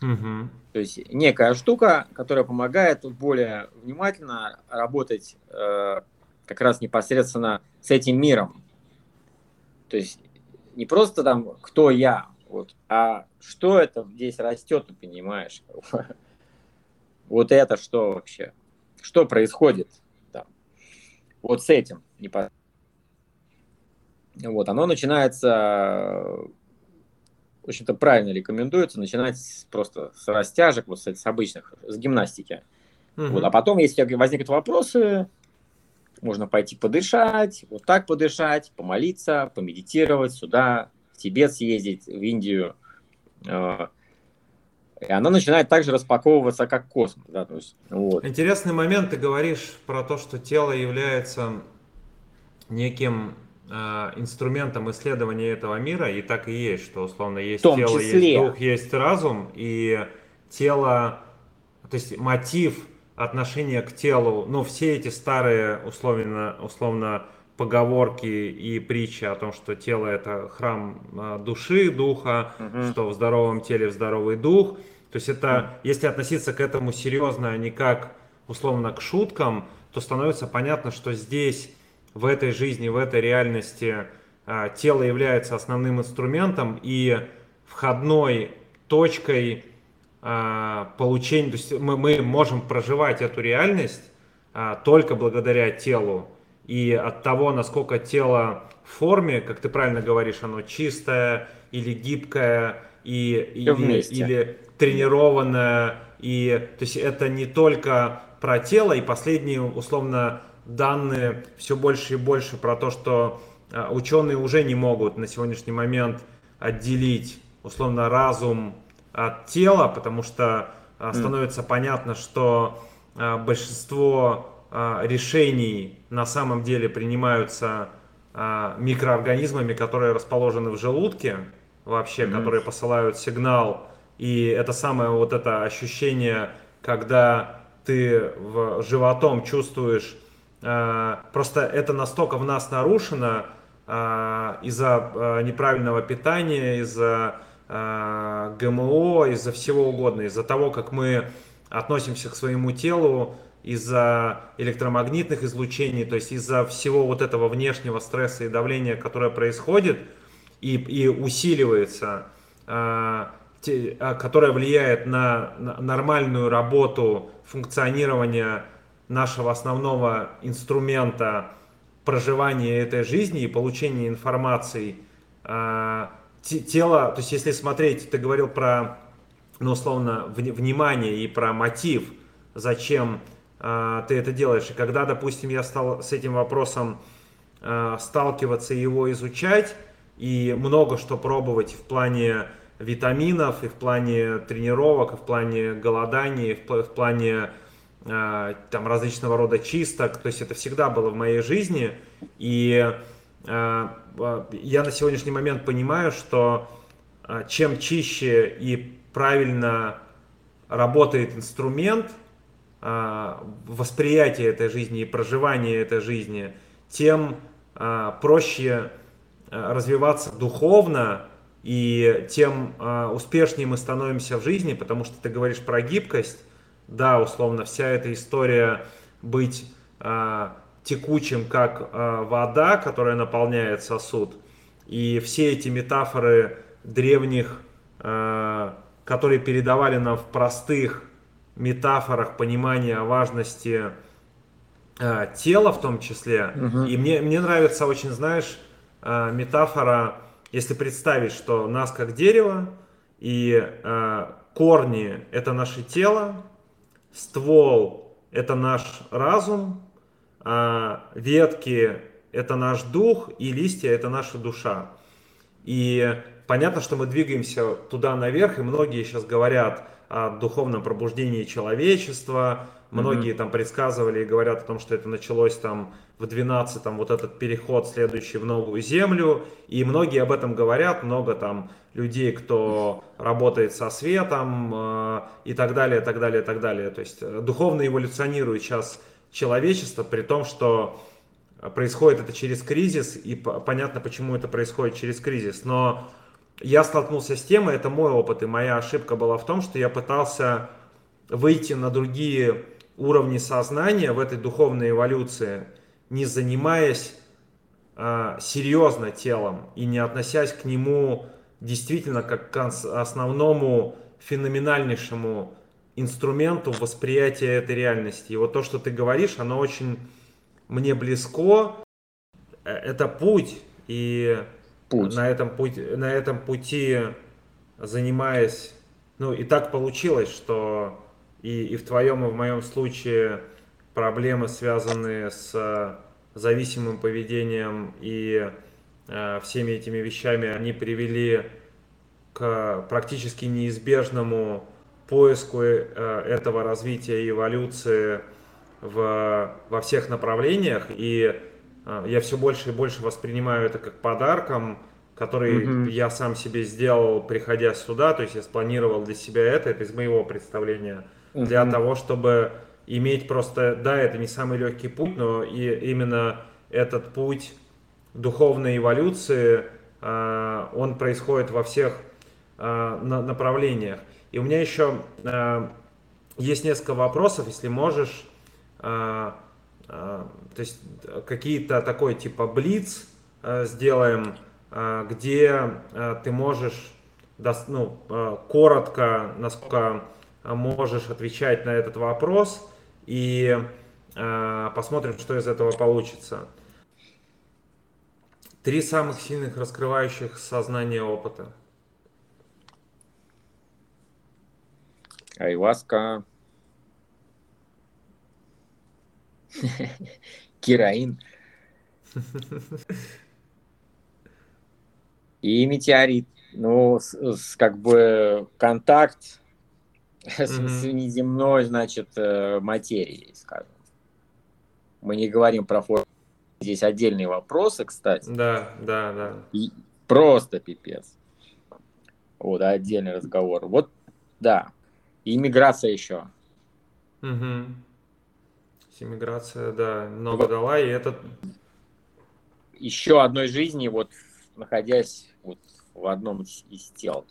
Угу. То есть некая штука, которая помогает более внимательно работать как раз непосредственно с этим миром. То есть не просто там «кто я», вот. А что это здесь растет, ты понимаешь? Вот это что вообще? Что происходит там? Вот с этим. Вот, оно начинается, в общем-то, правильно рекомендуется, начинать просто с растяжек, вот с обычных, с гимнастики. Угу. Вот, а потом, если возникнут вопросы, можно пойти подышать, вот так подышать, помолиться, помедитировать, сюда... в Тибет съездить, в Индию. И она начинает также распаковываться, как космос. Да? То есть, вот. Интересный момент, ты говоришь про то, что тело является неким э, инструментом исследования этого мира, и так и есть, что условно есть тело, числе... есть дух, есть разум, и тело, то есть мотив, отношение к телу, ну все эти старые условно, условно поговорки и притчи о том, что тело – это храм души, духа, uh-huh. что в здоровом теле в здоровый дух. То есть это, uh-huh. если относиться к этому серьезно, а не как, условно, к шуткам, то становится понятно, что здесь, в этой жизни, в этой реальности тело является основным инструментом и входной точкой получения. То есть мы, мы можем проживать эту реальность только благодаря телу. И от того, насколько тело в форме, как ты правильно говоришь, оно чистое или гибкое, и, или, или тренированное. И, то есть это не только про тело, и последние, условно, данные все больше и больше про то, что ученые уже не могут на сегодняшний момент отделить, условно, разум от тела, потому что становится mm. понятно, что большинство... решений на самом деле принимаются а, микроорганизмами, которые расположены в желудке, вообще, mm-hmm. которые посылают сигнал. И это самое вот это ощущение, когда ты в, животом чувствуешь, а, просто это настолько в нас нарушено а, из-за а, неправильного питания, из-за а, ГМО, из-за всего угодно, из-за того, как мы относимся к своему телу, из-за электромагнитных излучений, то есть из-за всего вот этого внешнего стресса и давления, которое происходит и, и усиливается, э, те, которое влияет на, на нормальную работу, функционирование нашего основного инструмента проживания этой жизни и получения информации. Э, тело, то есть если смотреть, ты говорил про, ну, условно, в, внимание и про мотив, зачем ты это делаешь. И когда, допустим, я стал с этим вопросом э, сталкиваться и его изучать, и много что пробовать в плане витаминов, и в плане тренировок, и в плане голодания, и в, в плане э, там, различного рода чисток, то есть это всегда было в моей жизни, и э, э, я на сегодняшний момент понимаю, что чем чище и правильно работает инструмент восприятия этой жизни и проживания этой жизни, тем проще развиваться духовно, и тем успешнее мы становимся в жизни, потому что ты говоришь про гибкость. Да, условно, вся эта история быть текучим, как вода, которая наполняет сосуд, и все эти метафоры древних, которые передавали нам в простых метафорах понимание важности тела в том числе. Угу. И мне, мне нравится очень, знаешь, метафора, если представить, что нас как дерево, и корни – это наше тело, ствол – это наш разум, ветки – это наш дух, и листья – это наша душа. И понятно, что мы двигаемся туда наверх, и многие сейчас говорят о духовном пробуждении человечества, многие mm-hmm. там предсказывали и говорят о том, что это началось там в двенадцатом, вот этот переход, следующий в новую землю, и многие об этом говорят, много там людей, кто работает со светом э, и так далее, так далее, так далее. То есть духовно эволюционирует сейчас человечество, при том, что происходит это через кризис, и понятно, почему это происходит через кризис. Но я столкнулся с тем, и это мой опыт, и моя ошибка была в том, что я пытался выйти на другие уровни сознания в этой духовной эволюции, не занимаясь а, серьезно телом и не относясь к нему действительно как к основному феноменальнейшему инструменту восприятия этой реальности. И вот то, что ты говоришь, оно очень мне близко. Это путь, и путь. На, этом путь, на этом пути занимаясь, ну и так получилось, что и, и в твоем, и в моем случае проблемы, связанные с зависимым поведением и э, всеми этими вещами, они привели к практически неизбежному поиску э, этого развития и эволюции в, во всех направлениях. И э, я все больше и больше воспринимаю это как подарком, который mm-hmm. я сам себе сделал, приходя сюда. То есть я спланировал для себя это, это из моего представления, mm-hmm. для того, чтобы иметь просто, да, это не самый легкий путь, но и именно этот путь духовной эволюции, э, он происходит во всех э, на, направлениях. И у меня еще э, есть несколько вопросов, если можешь, э, э, то есть какие-то такой типа блиц э, сделаем, э, где э, ты можешь, дос, ну, э, коротко, насколько можешь, отвечать на этот вопрос, и э, посмотрим, что из этого получится. Три самых сильных раскрывающих сознание опыта. Айваска. Героин. И метеорит. Ну, с, с, как бы контакт с, с неземной, значит, материей, скажем. Мы не говорим про форму. Здесь отдельные вопросы, кстати. Да, да, да. И просто пипец. Вот, отдельный разговор. Вот, да. И миграция еще. Угу. Иммиграция, да, много вот дала, и это... Еще одной жизни, вот, находясь вот в одном из тел.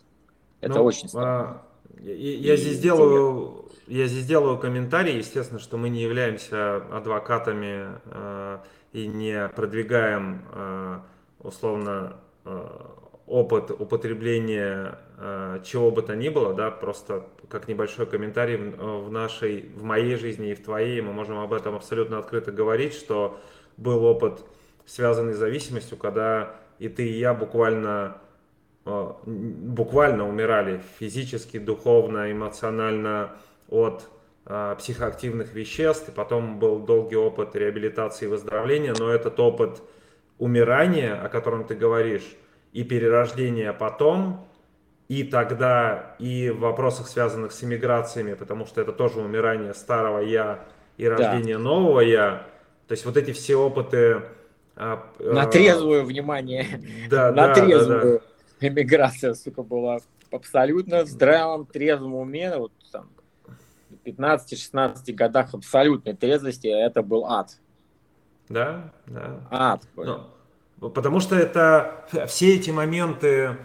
Это ну, очень странно. А... Я, я, здесь делаю, я здесь делаю комментарий, естественно, что мы не являемся адвокатами э, и не продвигаем э, условно э, опыт употребления э, чего бы то ни было, да, просто как небольшой комментарий в, в нашей, в моей жизни и в твоей, мы можем об этом абсолютно открыто говорить, что был опыт, связанный с зависимостью, когда и ты, и я буквально... буквально умирали физически, духовно, эмоционально от э, психоактивных веществ, и потом был долгий опыт реабилитации и выздоровления, но этот опыт умирания, о котором ты говоришь, и перерождения потом, и тогда, и в вопросах, связанных с эмиграциями, потому что это тоже умирание старого «я» и рождение да. нового «я», то есть вот эти все опыты... Э, э, на трезвую, внимание, да, на да, трезвую. Да, да. эмиграция, сука, была абсолютно в здравом, трезвом уме, вот там, в пятнадцати-шестнадцати годах абсолютной трезвости, это был ад. Да, да. Ад. Ну, потому что это, все эти моменты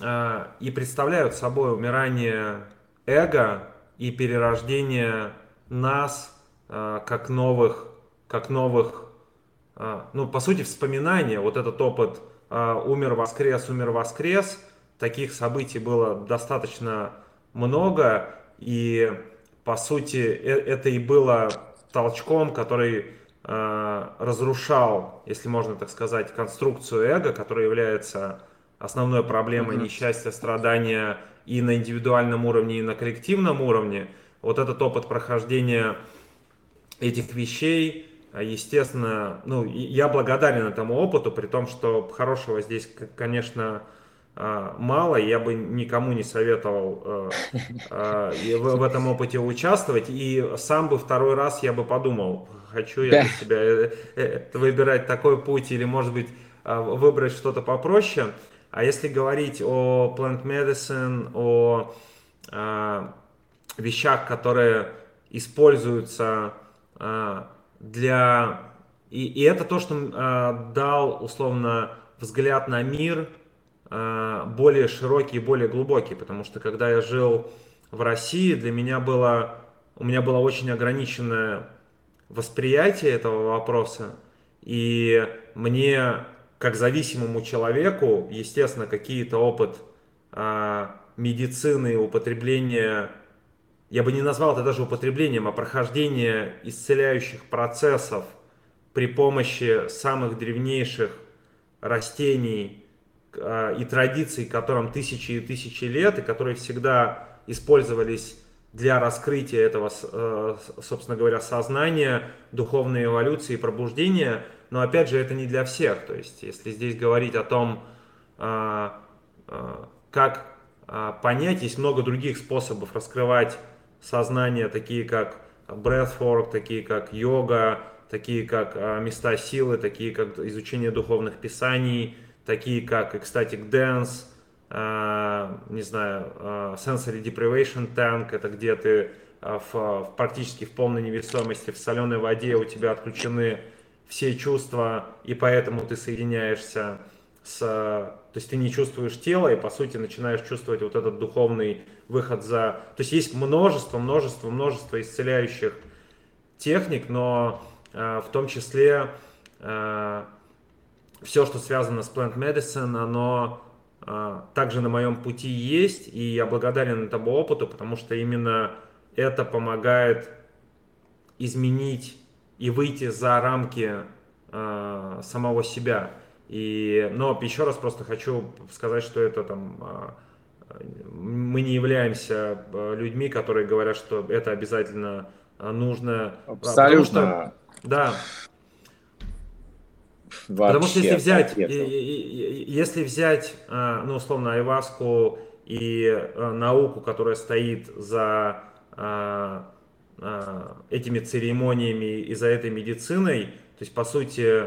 э, и представляют собой умирание эго и перерождение нас э, как новых, как новых, э, ну, по сути, вспоминания, вот этот опыт э, умер-воскрес, умер-воскрес, таких событий было достаточно много, и, по сути, э, это и было толчком, который э, разрушал, если можно так сказать, конструкцию эго, которая является основной проблемой mm-hmm. несчастья, страдания и на индивидуальном уровне, и на коллективном уровне. Вот этот опыт прохождения этих вещей, естественно, ну, я благодарен этому опыту, при том, что хорошего здесь, конечно, мало, я бы никому не советовал в этом опыте участвовать, и сам бы второй раз я бы подумал, хочу я для себя выбирать такой путь или, может быть, выбрать что-то попроще. А если говорить о plant medicine, о э, вещах, которые используются э, для... И, и это то, что э, дал, условно, взгляд на мир э, более широкий и более глубокий. Потому что, когда я жил в России, для меня было... У меня было очень ограниченное восприятие этого вопроса. И мне... как зависимому человеку, естественно, какие-то опыт э, медицины, употребления, я бы не назвал это даже употреблением, а прохождение исцеляющих процессов при помощи самых древнейших растений э, и традиций, которым тысячи и тысячи лет, и которые всегда использовались для раскрытия этого, э, собственно говоря, сознания, духовной эволюции и пробуждения. Но опять же, это не для всех. То есть, если здесь говорить о том, как понять, есть много других способов раскрывать сознание, такие как breathwork, такие как йога, такие как места силы, такие как изучение духовных писаний, такие как ecstatic dance, не знаю, sensory deprivation tank, это где ты в, практически в полной невесомости, в соленой воде, у тебя отключены все чувства, и поэтому ты соединяешься с... То есть ты не чувствуешь тело, и, по сути, начинаешь чувствовать вот этот духовный выход за... То есть есть множество, множество, множество исцеляющих техник, но э, в том числе э, все, что связано с plant medicine, оно э, также на моем пути есть, и я благодарен этому опыту, потому что именно это помогает изменить и выйти за рамки э, самого себя. И, но еще раз просто хочу сказать, что это там э, мы не являемся людьми, которые говорят, что это обязательно нужно. Абсолютно. Потому что, да. Вообще, потому что если взять, и, и, если взять, э, ну условно, айваску и э, науку, которая стоит за э, этими церемониями и за этой медициной, то есть, по сути,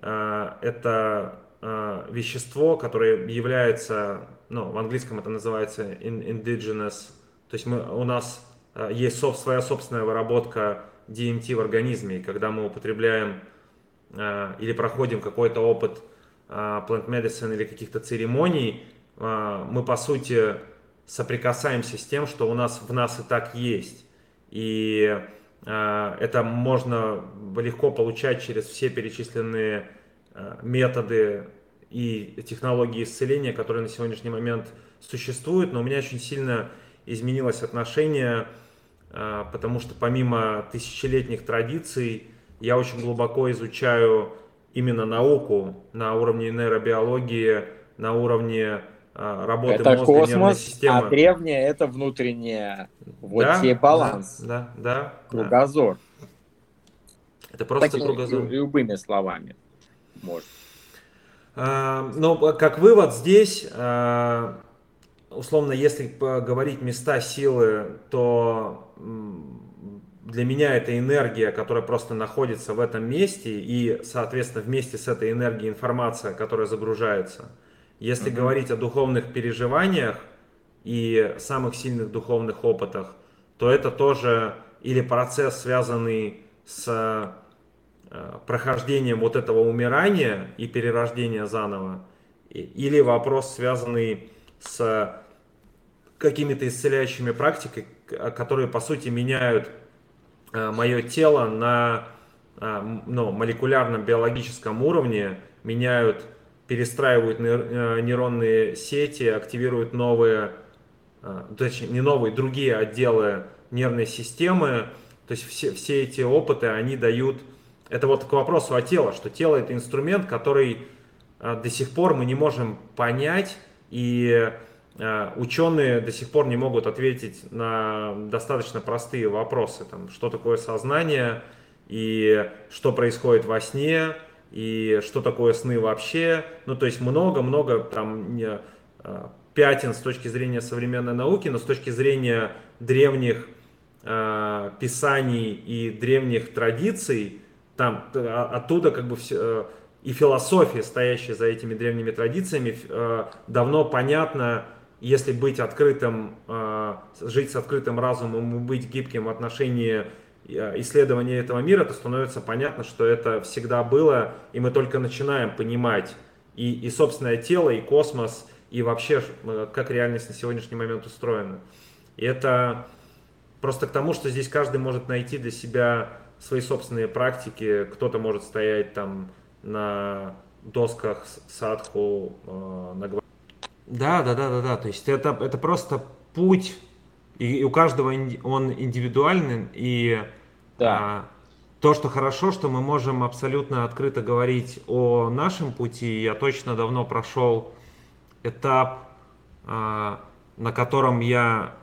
это вещество, которое является, ну, в английском это называется indigenous, то есть мы, у нас есть своя собственная выработка ди эм ти в организме, и когда мы употребляем или проходим какой-то опыт plant medicine или каких-то церемоний, мы, по сути, соприкасаемся с тем, что у нас в нас и так есть. И э, это можно легко получать через все перечисленные э, методы и технологии исцеления, которые на сегодняшний момент существуют. Но у меня очень сильно изменилось отношение, э, потому что помимо тысячелетних традиций, я очень глубоко изучаю именно науку на уровне нейробиологии, на уровне... работы это мозга, космос, а древнее – это внутреннее. Вот да, тебе баланс. Да, да, кругозор. Это просто так, кругозор. Любыми словами. Может. А, но как вывод здесь, условно, если говорить места силы, то для меня это энергия, которая просто находится в этом месте, и, соответственно, вместе с этой энергией информация, которая загружается. Если mm-hmm. говорить о духовных переживаниях и самых сильных духовных опытах, то это тоже или процесс, связанный с прохождением вот этого умирания и перерождения заново, или вопрос, связанный с какими-то исцеляющими практиками, которые, по сути, меняют мое тело на ну, молекулярном биологическом уровне, меняют, перестраивают нейронные сети, активируют новые, точнее, не новые, другие отделы нервной системы. То есть все, все эти опыты, они дают... Это вот к вопросу о теле, что тело – это инструмент, который до сих пор мы не можем понять, и ученые до сих пор не могут ответить на достаточно простые вопросы. Там, что такое сознание, и что происходит во сне, и что такое сны вообще. Ну, то есть много-много там пятен с точки зрения современной науки, но с точки зрения древних э, писаний и древних традиций, там оттуда как бы все, и философия, стоящая за этими древними традициями, давно понятно, если быть открытым, жить с открытым разумом и быть гибким в отношении исследования этого мира, то становится понятно, что это всегда было, и мы только начинаем понимать и, и собственное тело, и космос, и вообще, как реальность на сегодняшний момент устроена. И это просто к тому, что здесь каждый может найти для себя свои собственные практики. Кто-то может стоять там на досках садху, э, на гвардии. Да, да, да, да, да. То есть это, это просто путь, и, и у каждого он индивидуальный, и да. э, то, что хорошо, что мы можем абсолютно открыто говорить о нашем пути. Я точно давно прошел этап, э, на котором я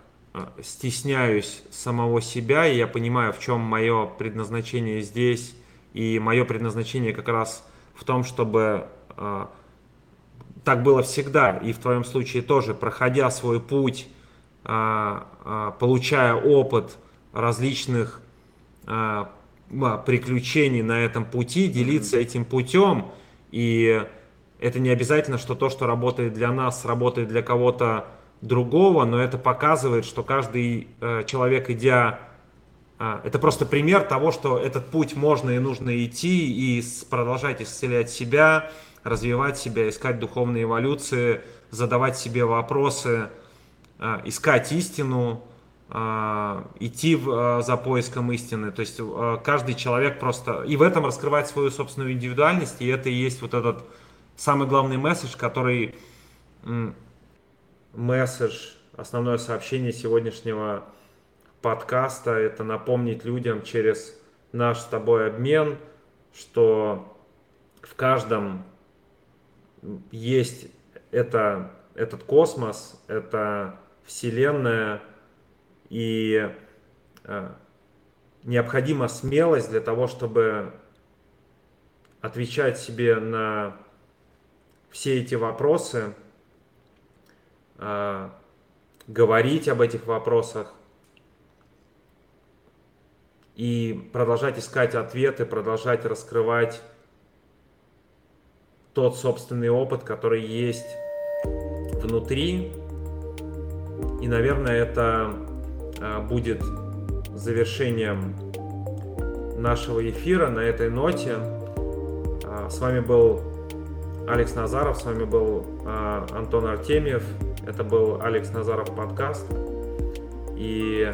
стесняюсь самого себя, и я понимаю, в чем мое предназначение здесь. И мое предназначение как раз в том, чтобы э, так было всегда, и в твоем случае тоже, проходя свой путь, э, э, получая опыт различных э, приключений на этом пути, делиться этим путем. И это не обязательно, что то, что работает для нас, работает для кого-то другого, но это показывает, что каждый э, человек, идя... Это просто пример того, что этот путь можно и нужно идти, и продолжать исцелять себя, развивать себя, искать духовные эволюции, задавать себе вопросы, искать истину, идти за поиском истины. То есть каждый человек просто... И в этом раскрывать свою собственную индивидуальность, и это и есть вот этот самый главный месседж, который... Месседж, основное сообщение сегодняшнего подкаста, это напомнить людям через наш с тобой обмен, что в каждом есть это, этот космос, это вселенная, и э, необходима смелость для того, чтобы отвечать себе на все эти вопросы, э, говорить об этих вопросах, и продолжать искать ответы, продолжать раскрывать тот собственный опыт, который есть внутри. И, наверное, это будет завершением нашего эфира на этой ноте. С вами был Алекс Назаров, с вами был Антон Артемьев. Это был Алекс Назаров подкаст. И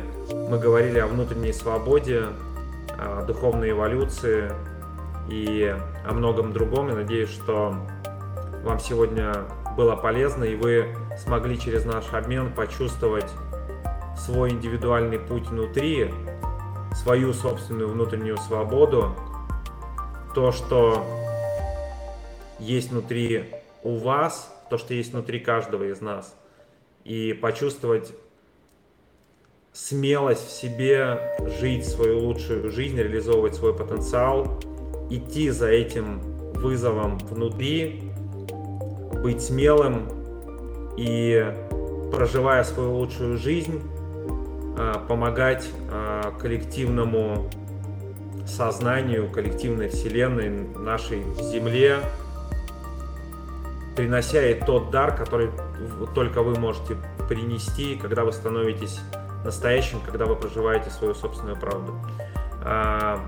мы говорили о внутренней свободе, о духовной эволюции и о многом другом. Я надеюсь, что вам сегодня было полезно, и вы смогли через наш обмен почувствовать свой индивидуальный путь внутри, свою собственную внутреннюю свободу, то, что есть внутри у вас, то, что есть внутри каждого из нас, и почувствовать смелость в себе жить свою лучшую жизнь, реализовывать свой потенциал, идти за этим вызовом внутри, быть смелым и, проживая свою лучшую жизнь, помогать коллективному сознанию, коллективной вселенной, нашей Земле принося и тот дар, который только вы можете принести, когда вы становитесь настоящим, когда вы проживаете свою собственную правду. А,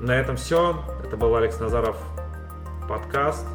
на этом все. Это был Алекс Назаров подкаст.